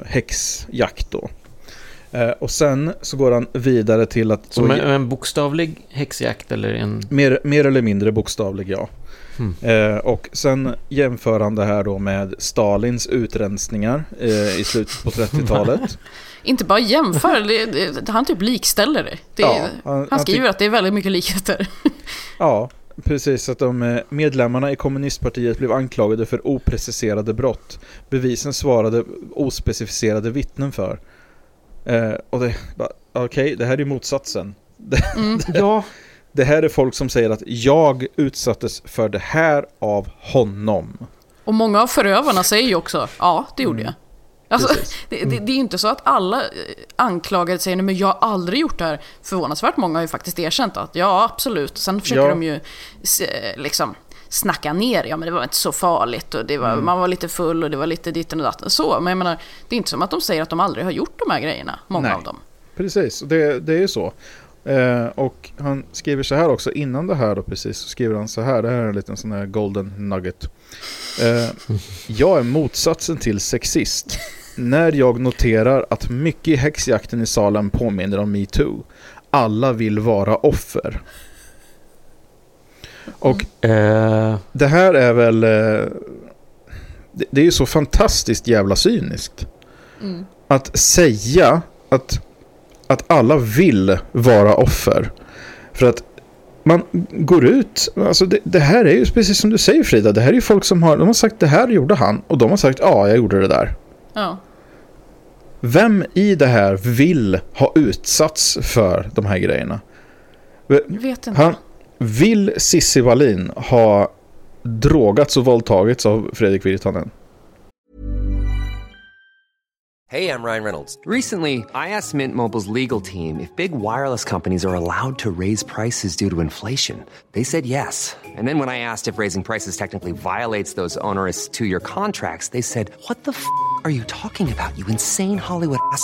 häxjakt då. Och sen så går han vidare till att... Som en bokstavlig häxjakt eller en... Mer eller mindre bokstavlig, ja. Och sen jämför han det här då med Stalins utrensningar i slutet på 30-talet. Inte bara jämför, han typ likställer det. Han skriver att det är väldigt mycket likheter. Ja, precis. Att de medlemmarna i kommunistpartiet blev anklagade för opreciserade brott. Bevisen svarade ospecificerade vittnen för. Och det, okej, det här är motsatsen. Det här är folk som säger att jag utsattes för det här av honom. Och många av förövarna säger ju också, ja, det gjorde jag. Alltså, det är ju inte så att alla anklagade säger, men jag har aldrig gjort det här. Förvånansvärt många har ju faktiskt erkänt att ja, absolut. Sen försöker de ju liksom snacka ner, ja men det var inte så farligt och det var, man var lite full och det var lite ditten och datten så, men jag menar, det är inte som att de säger att de aldrig har gjort de här grejerna, många av dem. Precis, det är ju så. Och han skriver så här också innan det här då, precis, så skriver han så här, det här är en liten sån här golden nugget. Jag är motsatsen till sexist när jag noterar att mycket i häxjakten i Salem påminner om MeToo. Alla vill vara offer. Och det här är väl det är ju så fantastiskt jävla cyniskt att säga att alla vill vara offer, för att man går ut, alltså det här är ju precis som du säger, Frida, det här är ju folk som har sagt det här gjorde han, och de har sagt ja, jag gjorde det där. Ja. Vem i det här vill ha utsatts för de här grejerna? Jag vet inte. Vill Sissi Wallin ha drogats och våldtagits av Fredrik Virtanen? Hey, I'm Ryan Reynolds. Recently, I asked Mint Mobile's legal team if big wireless companies are allowed to raise prices due to inflation. They said yes. And then when I asked if raising prices technically violates those onerous two-year contracts, they said, what the f*** are you talking about, you insane Hollywood ass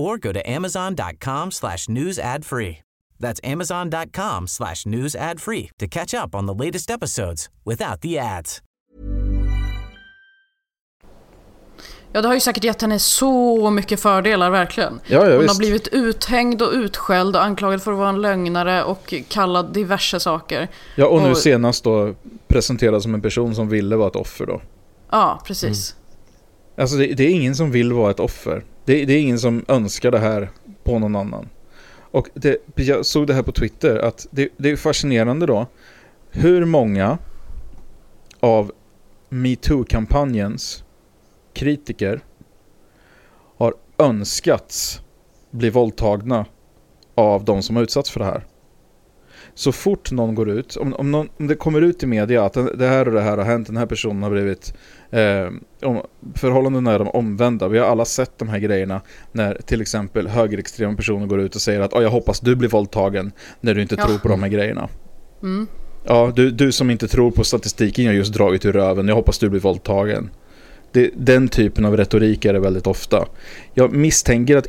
Or go to amazon.com/newsadfree. That's amazon.com/newsadfree to catch up on the latest episodes without the ads. Ja, det har ju säkert gett henne så mycket fördelar, verkligen. Ja, hon har blivit uthängd och utskälld och anklagad för att vara en lögnare och kallad diverse saker. Ja, och nu senast då presenterad som en person som ville vara ett offer då. Ja, precis. Alltså det är ingen som vill vara ett offer. Det är ingen som önskar det här på någon annan. Och jag såg det här på Twitter att det är fascinerande då hur många av MeToo-kampanjens kritiker har önskats bli våldtagna av de som har utsatts för det här. Så fort någon går ut, om det kommer ut i media att det här och det här har hänt, den här personen har blivit förhållanden när de omvända. Vi har alla sett de här grejerna när till exempel högerextrema personer går ut och säger att jag hoppas du blir våldtagen när du inte tror på de här grejerna. Ja, du som inte tror på statistiken jag just dragit ur röven, jag hoppas du blir våldtagen. Den typen av retorik är det väldigt ofta. Jag misstänker att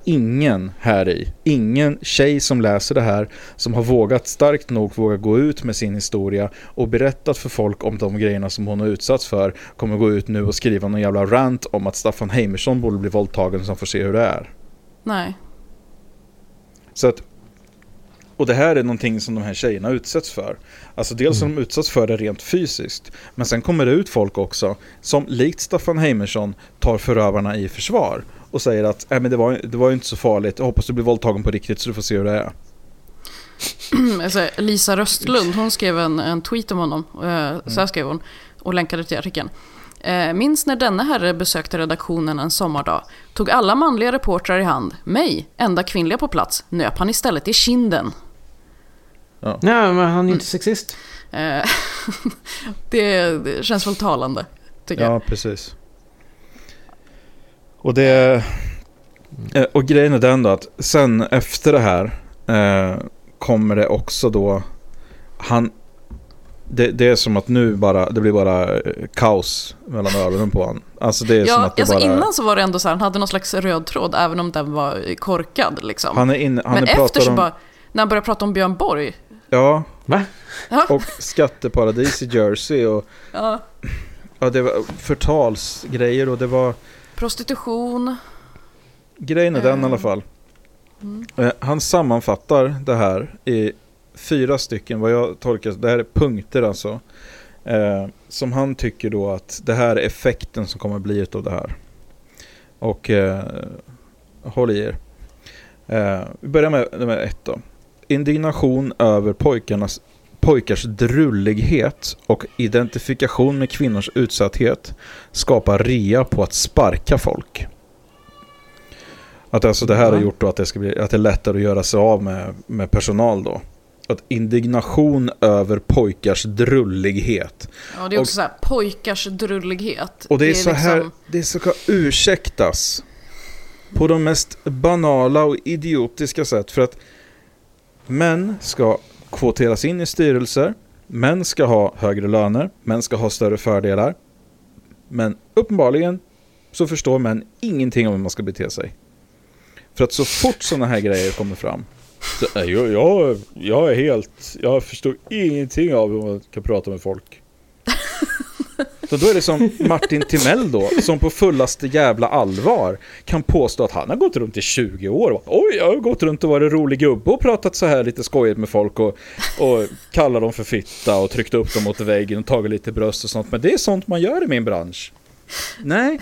ingen tjej som läser det här, som har vågat starkt nog våga gå ut med sin historia och berättat för folk om de grejerna som hon har utsatts för, kommer gå ut nu och skriva någon jävla rant om att Staffan Heimersson borde bli våldtagen som får se hur det är. Nej. Så att, och det här är någonting som de här tjejerna utsätts för. Alltså dels som de utsätts för det rent fysiskt. Men sen kommer det ut folk också som likt Staffan Heimersson tar förövarna i försvar. Och säger att men det var ju inte så farligt. Jag hoppas du blir våldtagen på riktigt så du får se hur det är. Alltså, Lisa Röstlund, hon skrev en tweet om honom. Så här skrev hon och länkade till artikeln. Minns när denna herre besökte redaktionen en sommardag. Tog alla manliga reportrar i hand. Mig, enda kvinnliga på plats, nöp han istället i kinden. Ja. Nej, men han är inte sexist. Det känns väl talande, tycker jag. Ja, precis. Och det och grejen är den då att sen efter det här kommer det också då han det är som att nu bara det blir bara kaos mellan öronen på han. Alltså det är som att det alltså bara... innan så var det ändå så här, han hade någon slags röd tråd även om den var korkad liksom. Men efter så bara när han började prata om Björn Borg. Ja. Va? Och skatteparadis i Jersey och ja, det var förtalsgrejer och det var prostitution. Grejen är den i alla fall. Han sammanfattar det här i 4 stycken, vad jag tolkar. Det här är punkter alltså. Som han tycker då att det här är effekten som kommer bli utav det här. Och håll i er. Vi börjar med nummer 1 då. Indignation över pojkars drullighet och identifikation med kvinnors utsatthet skapar rea på att sparka folk. Att alltså det här har gjort då att att det är lättare att göra sig av med personal då. Att indignation över pojkars drullighet. Ja, det är också så här pojkars drullighet. Och det är så liksom... här det ska ursäktas på de mest banala och idiotiska sätt för att män ska kvoteras in i styrelser, män ska ha högre löner, män ska ha större fördelar. Men uppenbarligen så förstår män ingenting om hur man ska bete sig. För att så fort såna här grejer kommer fram så jag är helt... Jag förstår ingenting av hur man kan prata med folk. Så då är det som Martin Timell då, som på fullaste jävla allvar kan påstå att han har gått runt i 20 år. Oj, jag har gått runt och varit rolig gubbe och pratat så här lite skojigt med folk och kallat dem för fitta och tryckt upp dem mot väggen och tagit lite bröst och sånt. Men det är sånt man gör i min bransch. Nej,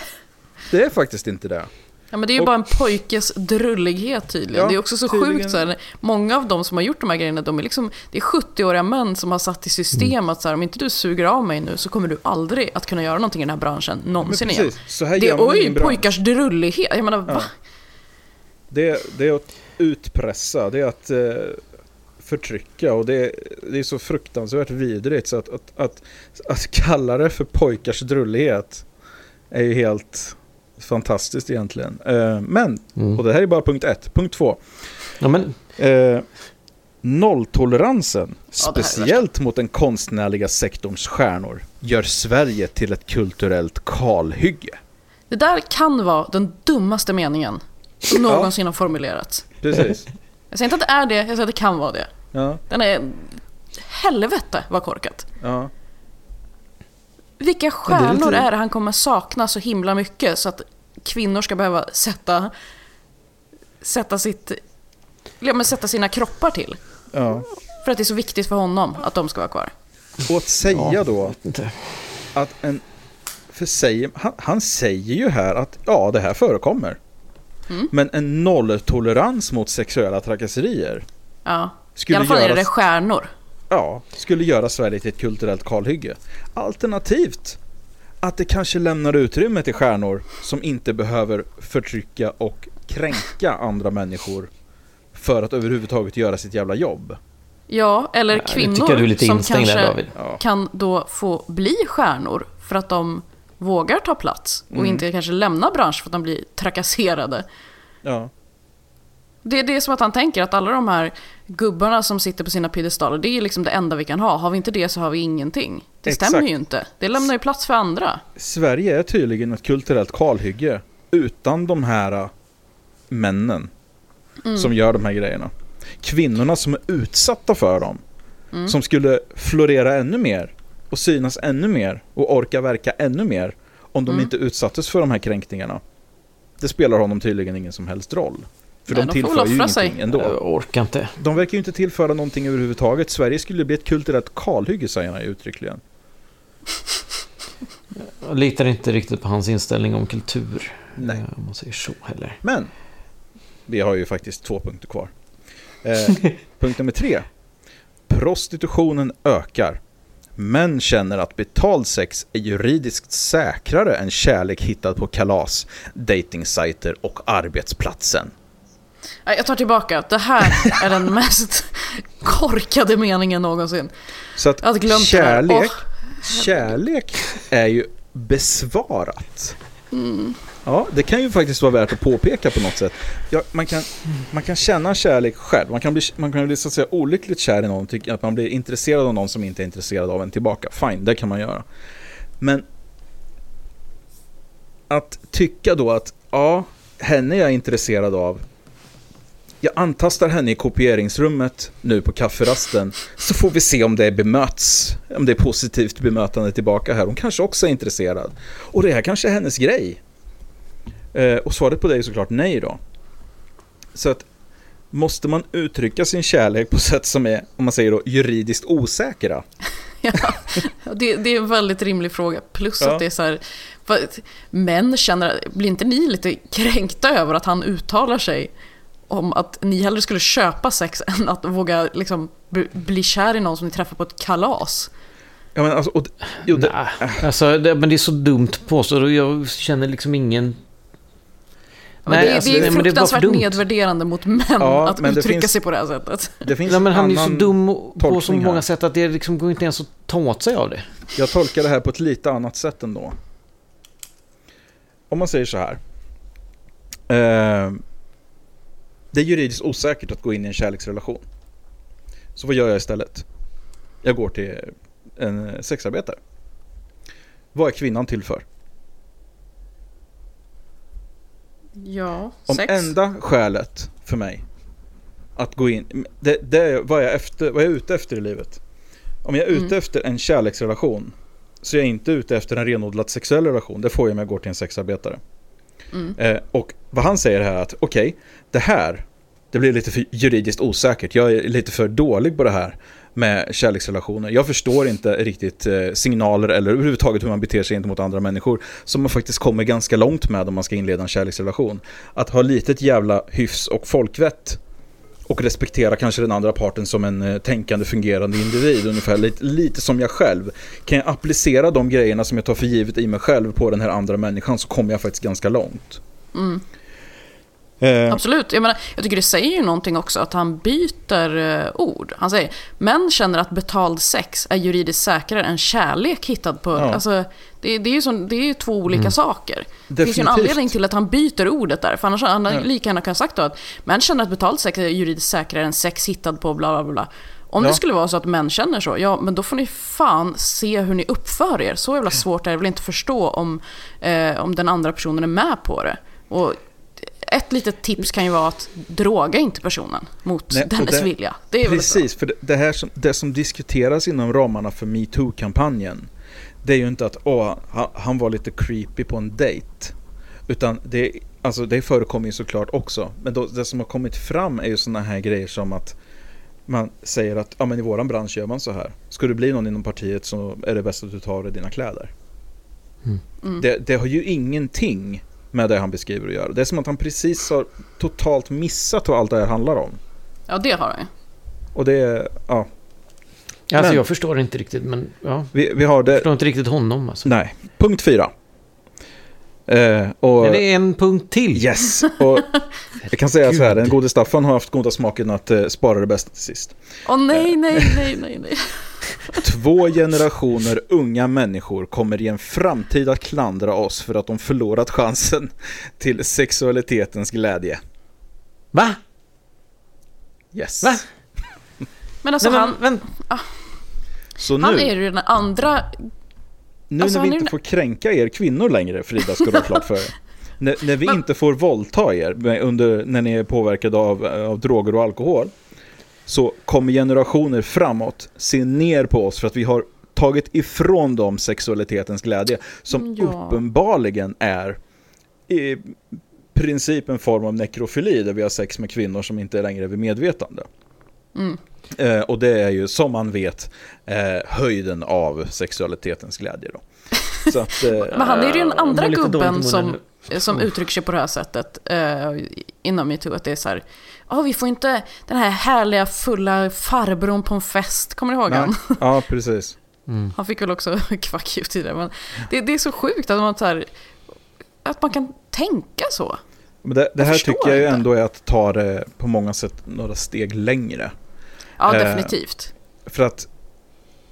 det är faktiskt inte det. Ja, men det är ju bara en pojkes drullighet tydligen. Ja, det är också så sjukt så här, många av dem som har gjort de här grejerna, de är liksom, det är 70-åriga män som har satt i system att så här, om inte du suger av mig nu så kommer du aldrig att kunna göra någonting i den här branschen någonsin igen. Det är pojkars drullighet. Jag menar, va? Det är att utpressa, det är att förtrycka och det är så fruktansvärt vidrigt så att kalla det för pojkars drullighet är ju helt... fantastiskt egentligen. Men, och det här är bara punkt 1. Punkt 2. Ja, men. Nolltoleransen, speciellt mot den konstnärliga sektorns stjärnor, gör Sverige till ett kulturellt kalhygge. Det där kan vara den dummaste meningen som någonsin har formulerats. Precis. Jag säger inte att det är det, jag säger att det kan vara det. Ja. Den är helvete vad korkat. Ja. Vilka stjärnor är det han kommer sakna så himla mycket så att kvinnor ska behöva sätta sina kroppar till? Ja. För att det är så viktigt för honom att de ska vara kvar. Och att säga då att han säger ju här att det här förekommer. Mm. Men en nolltolerans mot sexuella trakasserier. Ja. I alla fall är det stjärnor. Ja, skulle göra Sverige till ett kulturellt kalhygge. Alternativt att det kanske lämnar utrymme till stjärnor som inte behöver förtrycka och kränka andra människor för att överhuvudtaget göra sitt jävla jobb. Ja, eller kvinnor som kanske David. Kan då få bli stjärnor för att de vågar ta plats och inte kanske lämna bransch för att de blir trakasserade. Ja. Det är som att han tänker att alla de här gubbarna som sitter på sina piedestaler, det är liksom det enda vi kan ha. Har vi inte det så har vi ingenting. Det Exakt. Stämmer ju inte. Det lämnar ju plats för andra. Sverige är tydligen ett kulturellt kalhygge utan de här männen som gör de här grejerna. Kvinnorna som är utsatta för dem, som skulle florera ännu mer och synas ännu mer och orka verka ännu mer om de inte utsattes för de här kränkningarna. Det spelar honom tydligen ingen som helst roll. För nej, de tillför ju ingenting ändå. Jag orkar inte. De verkar ju inte tillföra någonting överhuvudtaget. Sverige skulle bli ett kulturellt kalhygge, säger han uttryckligen. Jag litar inte riktigt på hans inställning om kultur. Nej. Om man säger så heller. Men vi har ju faktiskt 2 punkter kvar. Punkt nummer 3. Prostitutionen ökar. Män känner att betald sex är juridiskt säkrare än kärlek hittad på kalas, datingsajter och arbetsplatsen. Jag tar tillbaka. Det här är den mest korkade meningen någonsin. Så att kärlek är ju besvarat. Ja, det kan ju faktiskt vara värt att påpeka på något sätt. Ja, man kan känna kärlek själv. Man kan bli så att säga olyckligt kär i någon, tycker att man blir intresserad av någon som inte är intresserad av en tillbaka. Fine, det kan man göra. Men att tycka då att ja, henne är jag intresserad av. Jag antastar henne i kopieringsrummet nu på kafferasten, så får vi se om det bemöts, om det är positivt bemötande tillbaka här. Hon kanske också är intresserad. Och det här kanske är hennes grej. Och svaret på det är såklart nej då. Så att måste man uttrycka sin kärlek på sätt som är, om man säger då, juridiskt osäkra? Ja, det är en väldigt rimlig fråga. Plus att det är så här, män känner, blir inte ni lite kränkta över att han uttalar sig om att ni hellre skulle köpa sex än att våga liksom bli kär i någon som ni träffar på ett kalas? Ja, men alltså, men det är så dumt på så jag känner liksom ingen. Nej, det är fruktansvärt nedvärderande mot män att uttrycka sig på det här sättet. Nej, men han är ju så dum på så många sätt att det liksom går inte ens att ta åt sig av det. Jag tolkar det här på ett lite annat sätt ändå. Om man säger så här. Det är juridiskt osäkert att gå in i en kärleksrelation. Så vad gör jag istället? Jag går till en sexarbetare. Vad är kvinnan till för? Ja, om sex. Enda skälet för mig att gå in, det är vad jag är ute efter i livet. Om jag är ute efter en kärleksrelation, så är jag inte ute efter en renodlad sexuell relation. Det får jag om jag går till en sexarbetare. Och vad han säger här är att okej, det blir lite för juridiskt osäkert. Jag är lite för dålig på det här med kärleksrelationer. Jag förstår inte riktigt signaler eller överhuvudtaget hur man beter sig mot andra människor, som man faktiskt kommer ganska långt med om man ska inleda en kärleksrelation. Att ha litet jävla hyfs och folkvett och respektera kanske den andra parten som en tänkande, fungerande individ, ungefär lite som jag själv. Kan jag applicera de grejerna som jag tar för givet i mig själv på den här andra människan, så kommer jag faktiskt ganska långt. Absolut, jag tycker det säger ju någonting också att han byter ord. Han säger, män känner att betald sex är juridiskt säkrare än kärlek hittad på. Alltså, det är ju två olika saker. Definitivt. Det finns ju en anledning till att han byter ordet där. För annars hade han lika gärna kunnat sagt då att män känner att betald sex är juridiskt säkrare än sex hittad på bla bla bla. Om det skulle vara så att män känner så, ja, men då får ni fan se hur ni uppför er. Så jävla svårt är det väl inte förstå om den andra personen är med på det. Och ett litet tips kan ju vara att droga inte personen mot dennes vilja. Det är precis, för det här som diskuteras inom ramarna för MeToo-kampanjen, det är ju inte att han var lite creepy på en dejt, utan det förekommer ju såklart också. Men det som har kommit fram är ju såna här grejer som att man säger att men i våran bransch gör man så här. Ska du bli någon inom partiet, så är det bäst att du tar av dina kläder. Det har ju ingenting med det han beskriver och gör. Det är som att han precis har totalt missat vad allt det här handlar om. Ja, det har han. Och det, Alltså jag förstår inte riktigt, men vi har det. Jag förstår inte riktigt honom alltså. Nej. Punkt 4. Och det är en punkt till. Yes. Och jag kan säga så här, den gode Staffan har haft goda smaken att spara det bästa till sist. Nej. 2 generationer unga människor kommer i en framtid att klandra oss för att de förlorat chansen till sexualitetens glädje. Va? Yes. Va? Men alltså, nej, men, han... Så han är ju den andra... Nu alltså, när vi inte får kränka er kvinnor längre, Frida, ska du ha klart för er. När vi inte får våldta er när ni är påverkade av droger och alkohol, så kommer generationer framåt se ner på oss för att vi har tagit ifrån dem sexualitetens glädje som uppenbarligen är i princip en form av nekrofili där vi har sex med kvinnor som inte är längre vid medvetande. Mm. Och det är ju, som man vet, höjden av sexualitetens glädje då. Så att, men han är ju den andra gubben som uttrycker sig på det här sättet inom MeToo, att det är så här: vi får inte den här härliga fulla farbron på en fest, kommer du ihåg han? Ja, precis. Mm. Han fick väl också kvack ut i det, men det är så sjukt att man så här, att man kan tänka så. Men det här tycker jag ju ändå är att ta det på många sätt några steg längre. Ja, definitivt. För att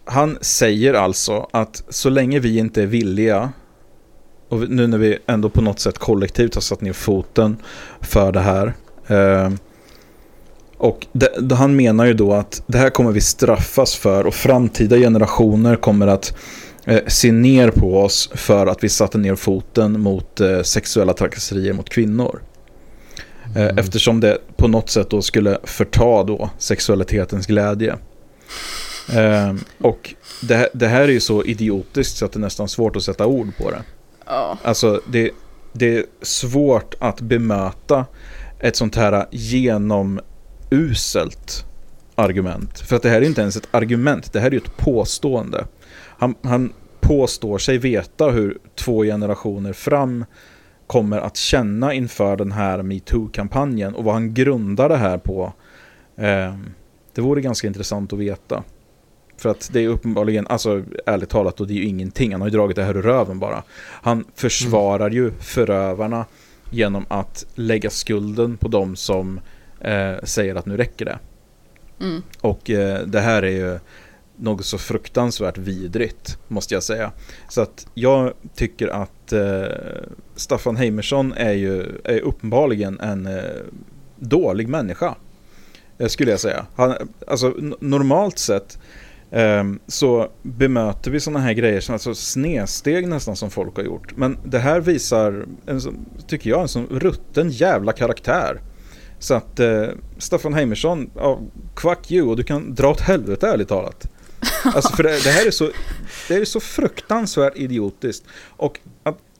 han säger alltså att så länge vi inte är villiga, och nu när vi ändå på något sätt kollektivt har satt ner foten för det här, och han menar ju då att det här kommer vi straffas för, och framtida generationer kommer att se ner på oss för att vi satte ner foten mot sexuella trakasserier mot kvinnor. Mm. Eftersom det på något sätt då skulle förta då sexualitetens glädje. Och det här är ju så idiotiskt så att det är nästan svårt att sätta ord på det. Oh. Alltså det är svårt att bemöta ett sånt här genomuselt argument. För att det här är inte ens ett argument, det här är ju ett påstående. Han påstår sig veta hur två generationer fram kommer att känna inför den här MeToo-kampanjen, och vad han grundar det här på. Det vore ganska intressant att veta. För att det är uppenbarligen, alltså ärligt talat, och det är ju ingenting. Han har ju dragit det här ur röven bara. Han försvarar ju förövarna genom att lägga skulden på dem som säger att nu räcker det. Mm. Och det här är ju något så fruktansvärt vidrigt, måste jag säga. Så att jag tycker att Staffan Heimersson är uppenbarligen en dålig människa, skulle jag säga. Normalt sett så bemöter vi såna här grejer som alltså snedsteg nästan som folk har gjort. Men det här visar, tycker jag, en sån rutten jävla karaktär. Så att Staffan Heimersson, kvack you, och du kan dra åt helvete, ärligt talat. Alltså, för det här är så, det är så fruktansvärt idiotiskt. Och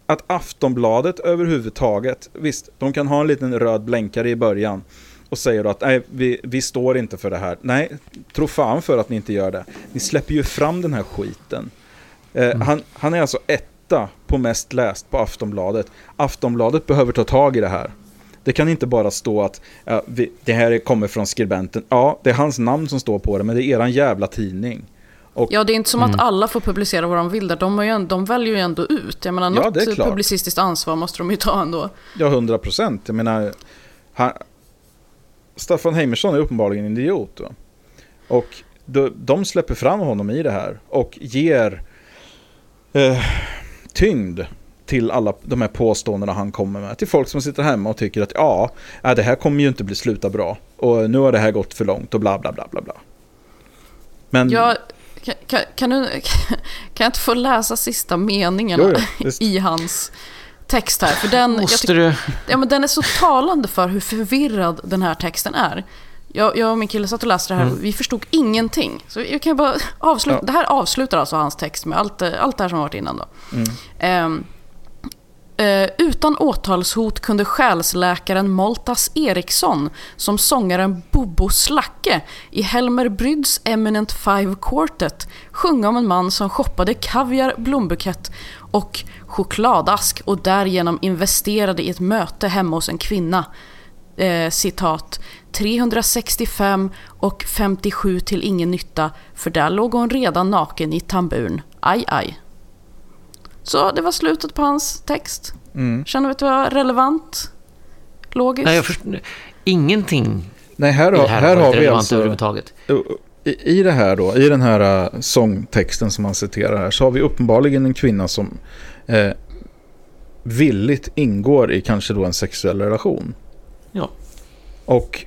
att Aftonbladet överhuvudtaget, visst, de kan ha en liten röd blänkare i början och säger då att nej, vi står inte för det här. Nej, tro fan för att ni inte gör det. Ni släpper ju fram den här skiten. Han är alltså etta på mest läst på Aftonbladet. Aftonbladet behöver ta tag i det här. Det kan inte bara stå att det här kommer från skribenten. Ja, det är hans namn som står på det, men det är eran jävla tidning. Och, det är inte som att alla får publicera vad de vill där. De väljer ju ändå ut. Jag menar, något publicistiskt ansvar måste de ju ta ändå. Ja, 100%. Jag menar, Staffan Heimersson är uppenbarligen en idiot. Va? Och de släpper fram honom i det här och ger tyngd till alla de här påståendena han kommer med. Till folk som sitter hemma och tycker att det här kommer ju inte bli sluta bra. Och nu har det här gått för långt och bla bla bla bla bla. Men... Kan jag inte få läsa sista meningarna i hans text här? För den är så talande för hur förvirrad den här texten är. Jag och min kille satt och läste det här. Vi förstod ingenting. Så jag kan bara avsluta. Ja. Det här avslutar alltså hans text med allt det här som har varit innan då. Mm. Utan åtalshot kunde själsläkaren Moltas Eriksson, som sångaren Bobo Slacke i Helmer Brydds Eminent Five Quartet, sjunga om en man som shoppade kaviar, blombukett och chokladask och därigenom investerade i ett möte hemma hos en kvinna. Citat 365 och 57 till ingen nytta, för där låg hon redan naken i tamburn. Aj, aj. Så det var slutet på hans text. Känner vi att det var relevant? Logiskt? Nej, ingenting. Nej, här har vi alltså överhuvudtaget. I det här då, i den här sångtexten som man citerar här, så har vi uppenbarligen en kvinna som villigt ingår i kanske då en sexuell relation. Ja. Och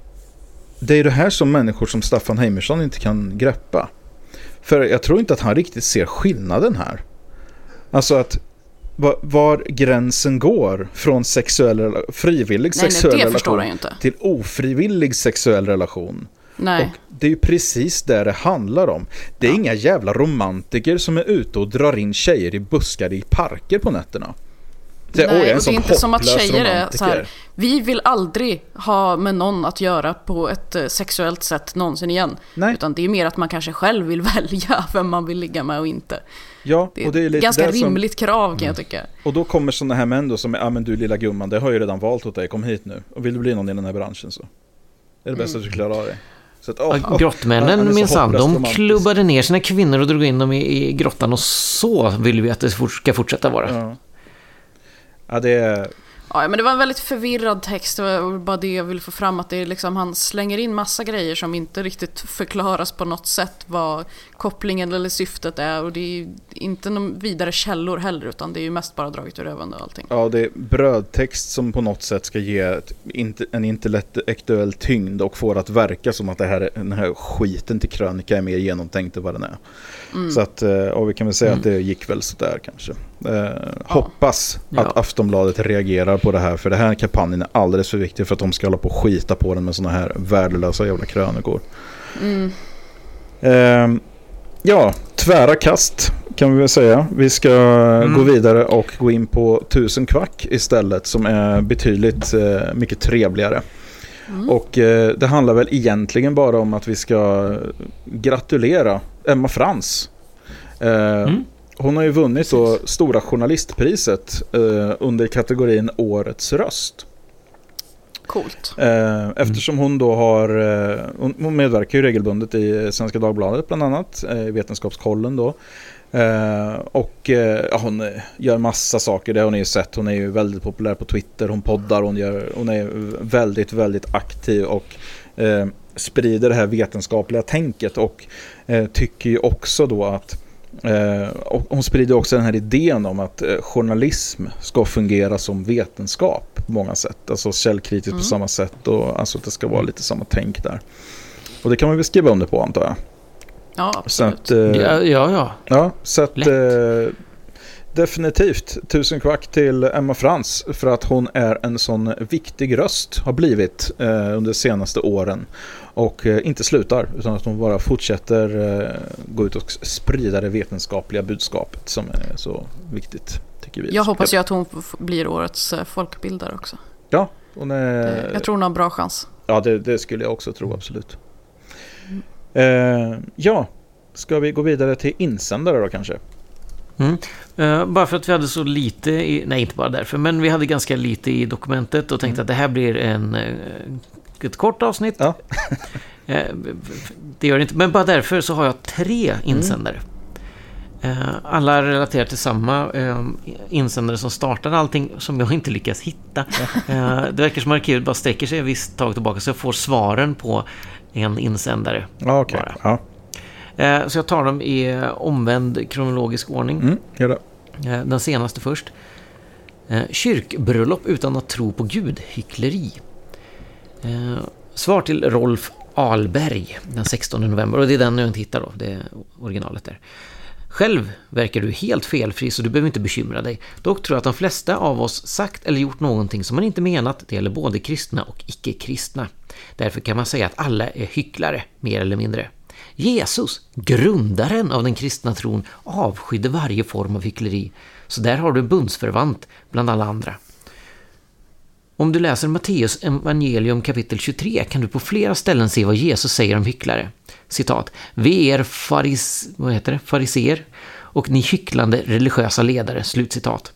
det är det här som människor som Staffan Heimersson inte kan greppa. För jag tror inte att han riktigt ser skillnaden här. Alltså att var gränsen går från sexuell, frivillig sexuell relation till ofrivillig sexuell relation. Nej. Och det är ju precis där det handlar om. Det är inga jävla romantiker som är ute och drar in tjejer i buskar i parker på nätterna. Det, nej, är inte som att tjejer romantiker är så här, vi vill aldrig ha med någon att göra på ett sexuellt sätt någonsin igen. Nej. Utan det är mer att man kanske själv vill välja vem man vill ligga med och inte. Ja, det är, och det är lite ganska rimligt som krav, kan jag tycka. Och då kommer sådana här män då som är, men du lilla gumman, det har ju redan valt åt dig, kom hit nu. Och vill du bli någon i den här branschen så det är det bästa att du klarar av det. Så att, grottmännen minsann, de klubbade ner sina kvinnor och drog in dem i grottan, och så vill vi att det ska fortsätta vara. Ja. Ja, det... ja, men det var en väldigt förvirrad text. Det var bara det jag ville få fram, att det är liksom, han slänger in massa grejer som inte riktigt förklaras på något sätt vad kopplingen eller syftet är, och det är inte någon vidare källor heller, utan det är ju mest bara draget ur öven och allting. Ja, det är brödtext som på något sätt ska ge en intellektuell tyngd och får att verka som att det här, den här skiten till krönika är mer genomtänkt än vad den är. Mm. Så att, och vi kan väl säga att det gick väl så där kanske. Hoppas att Aftonbladet reagerar på det här, för det här kampanjen är alldeles för viktig för att de ska hålla på och skita på den med såna här värdelösa jävla krönikor. Ja, tvära kast kan vi väl säga. Vi ska gå vidare och gå in på 1000 kvack istället, som är betydligt mycket trevligare. Och det handlar väl egentligen bara om att vi ska gratulera Emma Frans. Hon har ju vunnit så stora journalistpriset under kategorin Årets röst. Coolt. Eftersom hon då har... hon medverkar ju regelbundet i Svenska Dagbladet bland annat, i Vetenskapskollen då. Och hon gör massa saker, det har ni ju sett. Hon är ju väldigt populär på Twitter, hon poddar, hon är väldigt, väldigt aktiv och... sprider det här vetenskapliga tänket, och tycker ju också då att hon sprider också den här idén om att journalism ska fungera som vetenskap på många sätt, alltså källkritiskt på samma sätt, och alltså att det ska vara lite samma tänk där, och det kan man väl skriva under på, antar jag. Ja, absolut. Att, ja, så att definitivt 1000 kvack till Emma Frans för att hon är en sån viktig röst, har blivit under de senaste åren, och inte slutar, utan att hon bara fortsätter gå ut och sprida det vetenskapliga budskapet som är så viktigt, tycker vi. Jag hoppas ju att hon blir årets folkbildare också. Ja, hon är... jag tror hon har en bra chans. Ja, det skulle jag också tro, absolut. Ja, ska vi gå vidare till insändare då kanske? Bara för att vi hade så lite nej, inte bara därför, men vi hade ganska lite i dokumentet och tänkte att det här blir ett kort avsnitt. Det gör det inte, men bara därför så har jag 3 insändare. Alla relaterar till samma insändare som startade allting, som jag inte lyckas hitta. Det verkar som arkivet bara sträcker sig ett visst tag tillbaka, så jag får svaren på en insändare. Okej, ja. Så jag tar dem i omvänd kronologisk ordning. Gör det. Den senaste först. Kyrkbröllop utan att tro på Gud, hyckleri. Svar till Rolf Alberg den 16 november. Och det är den jag inte hittar då, det är originalet där. Själv verkar du helt felfri, så du behöver inte bekymra dig. Dock tror jag att de flesta av oss sagt eller gjort någonting som man inte menat. Det gäller både kristna och icke-kristna. Därför kan man säga att alla är hycklare, mer eller mindre. Jesus, grundaren av den kristna tron, avskydde varje form av hyckleri. Så där har du en bundsförvant bland alla andra. Om du läser Matteus evangelium kapitel 23 kan du på flera ställen se vad Jesus säger om hycklare. Citat: "Vi är fariser och ni hycklande religiösa ledare." Slutcitat.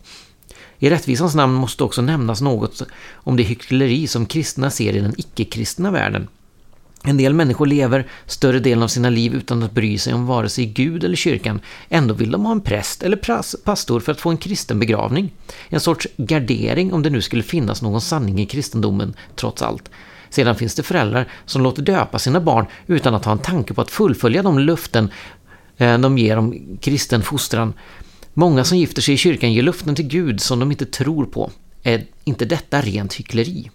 I rättvisans namn måste också nämnas något om det hyckleri som kristna ser i den icke-kristna världen. En del människor lever större delen av sina liv utan att bry sig om vare sig Gud eller kyrkan. Ändå vill de ha en präst eller pastor för att få en kristen begravning. En sorts gardering, om det nu skulle finnas någon sanning i kristendomen trots allt. Sedan finns det föräldrar som låter döpa sina barn utan att ha en tanke på att fullfölja de löften de ger om kristen fostran. Många som gifter sig i kyrkan ger löften till Gud som de inte tror på. Är inte detta rent hyckleri?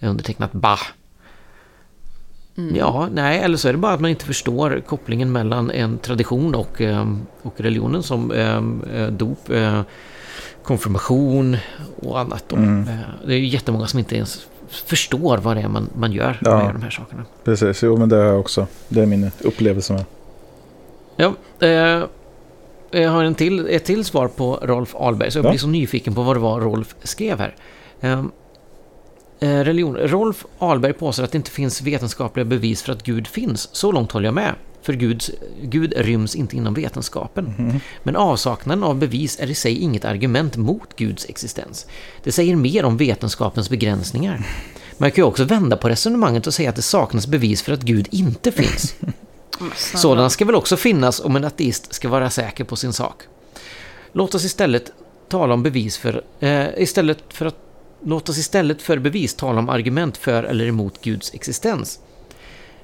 Undertecknat Bah. Mm. Ja, nej, eller så är det bara att man inte förstår kopplingen mellan en tradition och religionen som dop, konfirmation och annat. Mm. Det är ju jättemånga som inte ens förstår vad det är man gör med de här sakerna. Precis, jo men det har jag också. Det är min upplevelse med. Ja, jag har ett till svar på Rolf Alberg, så jag blir så nyfiken på vad det var Rolf skrev här. Religion. Rolf Alberg påstår att det inte finns vetenskapliga bevis för att Gud finns. Så långt håller jag med. För Gud ryms inte inom vetenskapen. Mm. Men avsaknaden av bevis är i sig inget argument mot Guds existens. Det säger mer om vetenskapens begränsningar. Man kan ju också vända på resonemanget och säga att det saknas bevis för att Gud inte finns. Sådana ska väl också finnas om en ateist ska vara säker på sin sak. Låt oss istället för bevis tala om argument för eller emot Guds existens.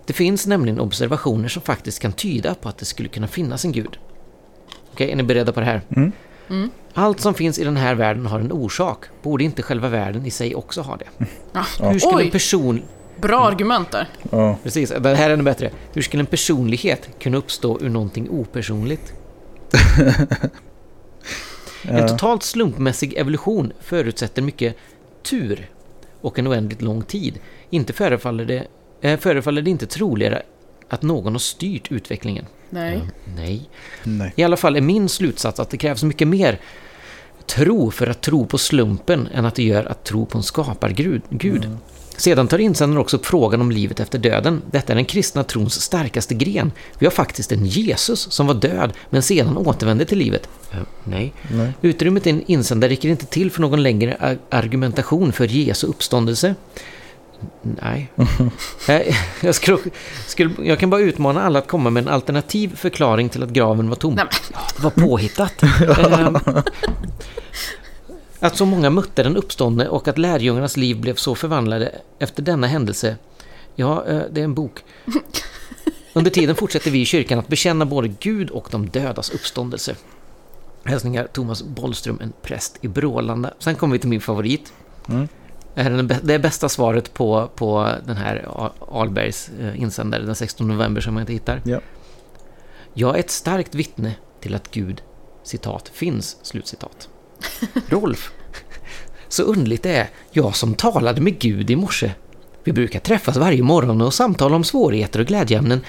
Det finns nämligen observationer som faktiskt kan tyda på att det skulle kunna finnas en Gud. Okej, är ni beredda på det här? Mm. Mm. Allt som finns i den här världen har en orsak. Borde inte själva världen i sig också ha det? Ja. Hur skulle en person... Bra argument där. Ja. Precis, det här är ännu bättre. Hur skulle en personlighet kunna uppstå ur någonting opersonligt? En totalt slumpmässig evolution förutsätter mycket tur och en oändligt lång tid. Inte förefaller det inte troligare att någon har styrt utvecklingen. Nej. I alla fall är min slutsats att det krävs mycket mer tro för att tro på slumpen än att det gör att tro på en skapargud. Sedan tar insändaren också upp frågan om livet efter döden. Detta är den kristna trons starkaste gren. Vi har faktiskt en Jesus som var död men sedan återvände till livet. Nej. Utrymmet i en insändare räcker inte till för någon längre argumentation för Jesu uppståndelse. Nej. Jag kan bara utmana alla att komma med en alternativ förklaring till att graven var tom. Nej, vad påhittat. Att så många mötte den uppståndne och att lärjungarnas liv blev så förvandlade efter denna händelse. Ja, det är en bok. Under tiden fortsätter vi i kyrkan att bekänna både Gud och de dödas uppståndelse. Hälsningar Thomas Bollström, en präst i Brålanda. Sen kommer vi till min favorit. Det är bästa svaret på den här Albergs insändare den 16 november som jag inte hittar. Ja. Jag är ett starkt vittne till att Gud, citat, finns, slutcitat. Rolf, så underligt det är. Jag som talade med Gud i morse. Vi brukar träffas varje morgon och samtala om svårigheter och glädjeämnen.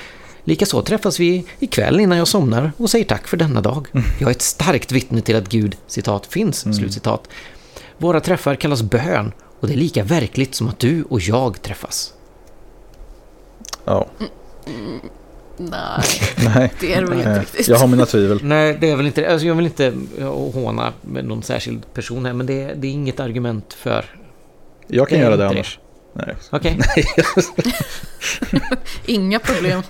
Likaså träffas vi ikväll innan jag somnar och säger tack för denna dag. Jag är ett starkt vittne till att Gud, citat, finns, slutcitat. Våra träffar kallas bön och det är lika verkligt som att du och jag träffas. Ja. Nej, det är väl inte riktigt. Jag har mina tvivel. Nej, det är väl inte det. Alltså, jag vill inte håna med någon särskild person här, men det är inget argument för... Jag kan göra det annars. Nej. Okej. Inga problem.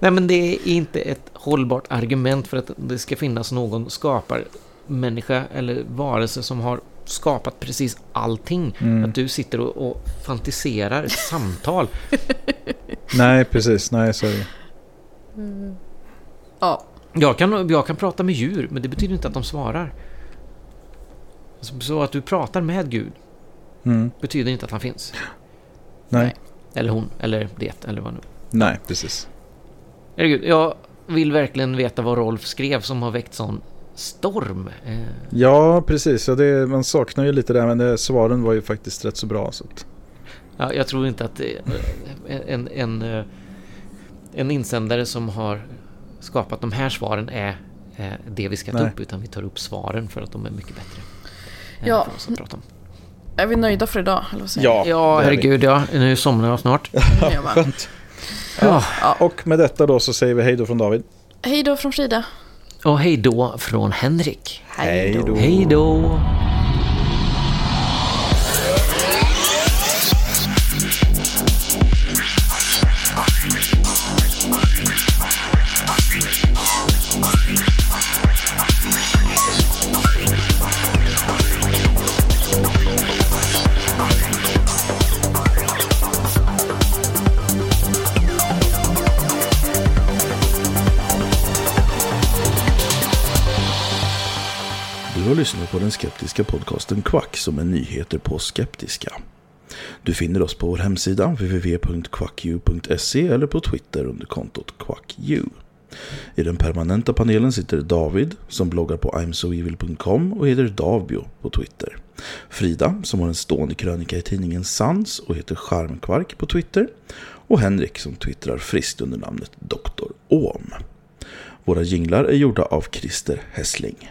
Nej, men det är inte ett hållbart argument för att det ska finnas någon skaparmänniska eller varelse som har skapat precis allting. Att du sitter och fantiserar ett samtal. Nej, precis. Nej, sorry. Ja. Jag kan prata med djur, men det betyder inte att de svarar. Så att du pratar med Gud betyder inte att han finns. Nej. Eller hon, eller det, eller vad nu. Nej, precis. Herregud, jag vill verkligen veta vad Rolf skrev som har väckt sån storm. Ja, precis. Ja, det, man saknar ju lite där, men svaren var ju faktiskt rätt så bra. Så att... Ja, jag tror inte att en insändare som har skapat de här svaren är det vi ska ta upp, utan vi tar upp svaren för att de är mycket bättre. Ja. Att prata om. Är vi nöjda för idag? Eller vad säger jag? Ja, herregud, ja. Nu somnar jag snart. Skönt. Ja. Och med detta då så säger vi hej då från David. Hej då från Frida. Och hej då från Henrik. Hej då. Hej då. Lyssna på den skeptiska podcasten Kvack som är nyheter på skeptiska. Du finner oss på vår hemsida www.kvacku.se eller på Twitter under kontot kvacku. I den permanenta panelen sitter David som bloggar på imsoevil.com och heter Davbio på Twitter. Frida som har en stående krönika i tidningen Sans och heter Charmkvark på Twitter. Och Henrik som twittrar friskt under namnet Dr. Ohm. Våra jinglar är gjorda av Christer Hässling.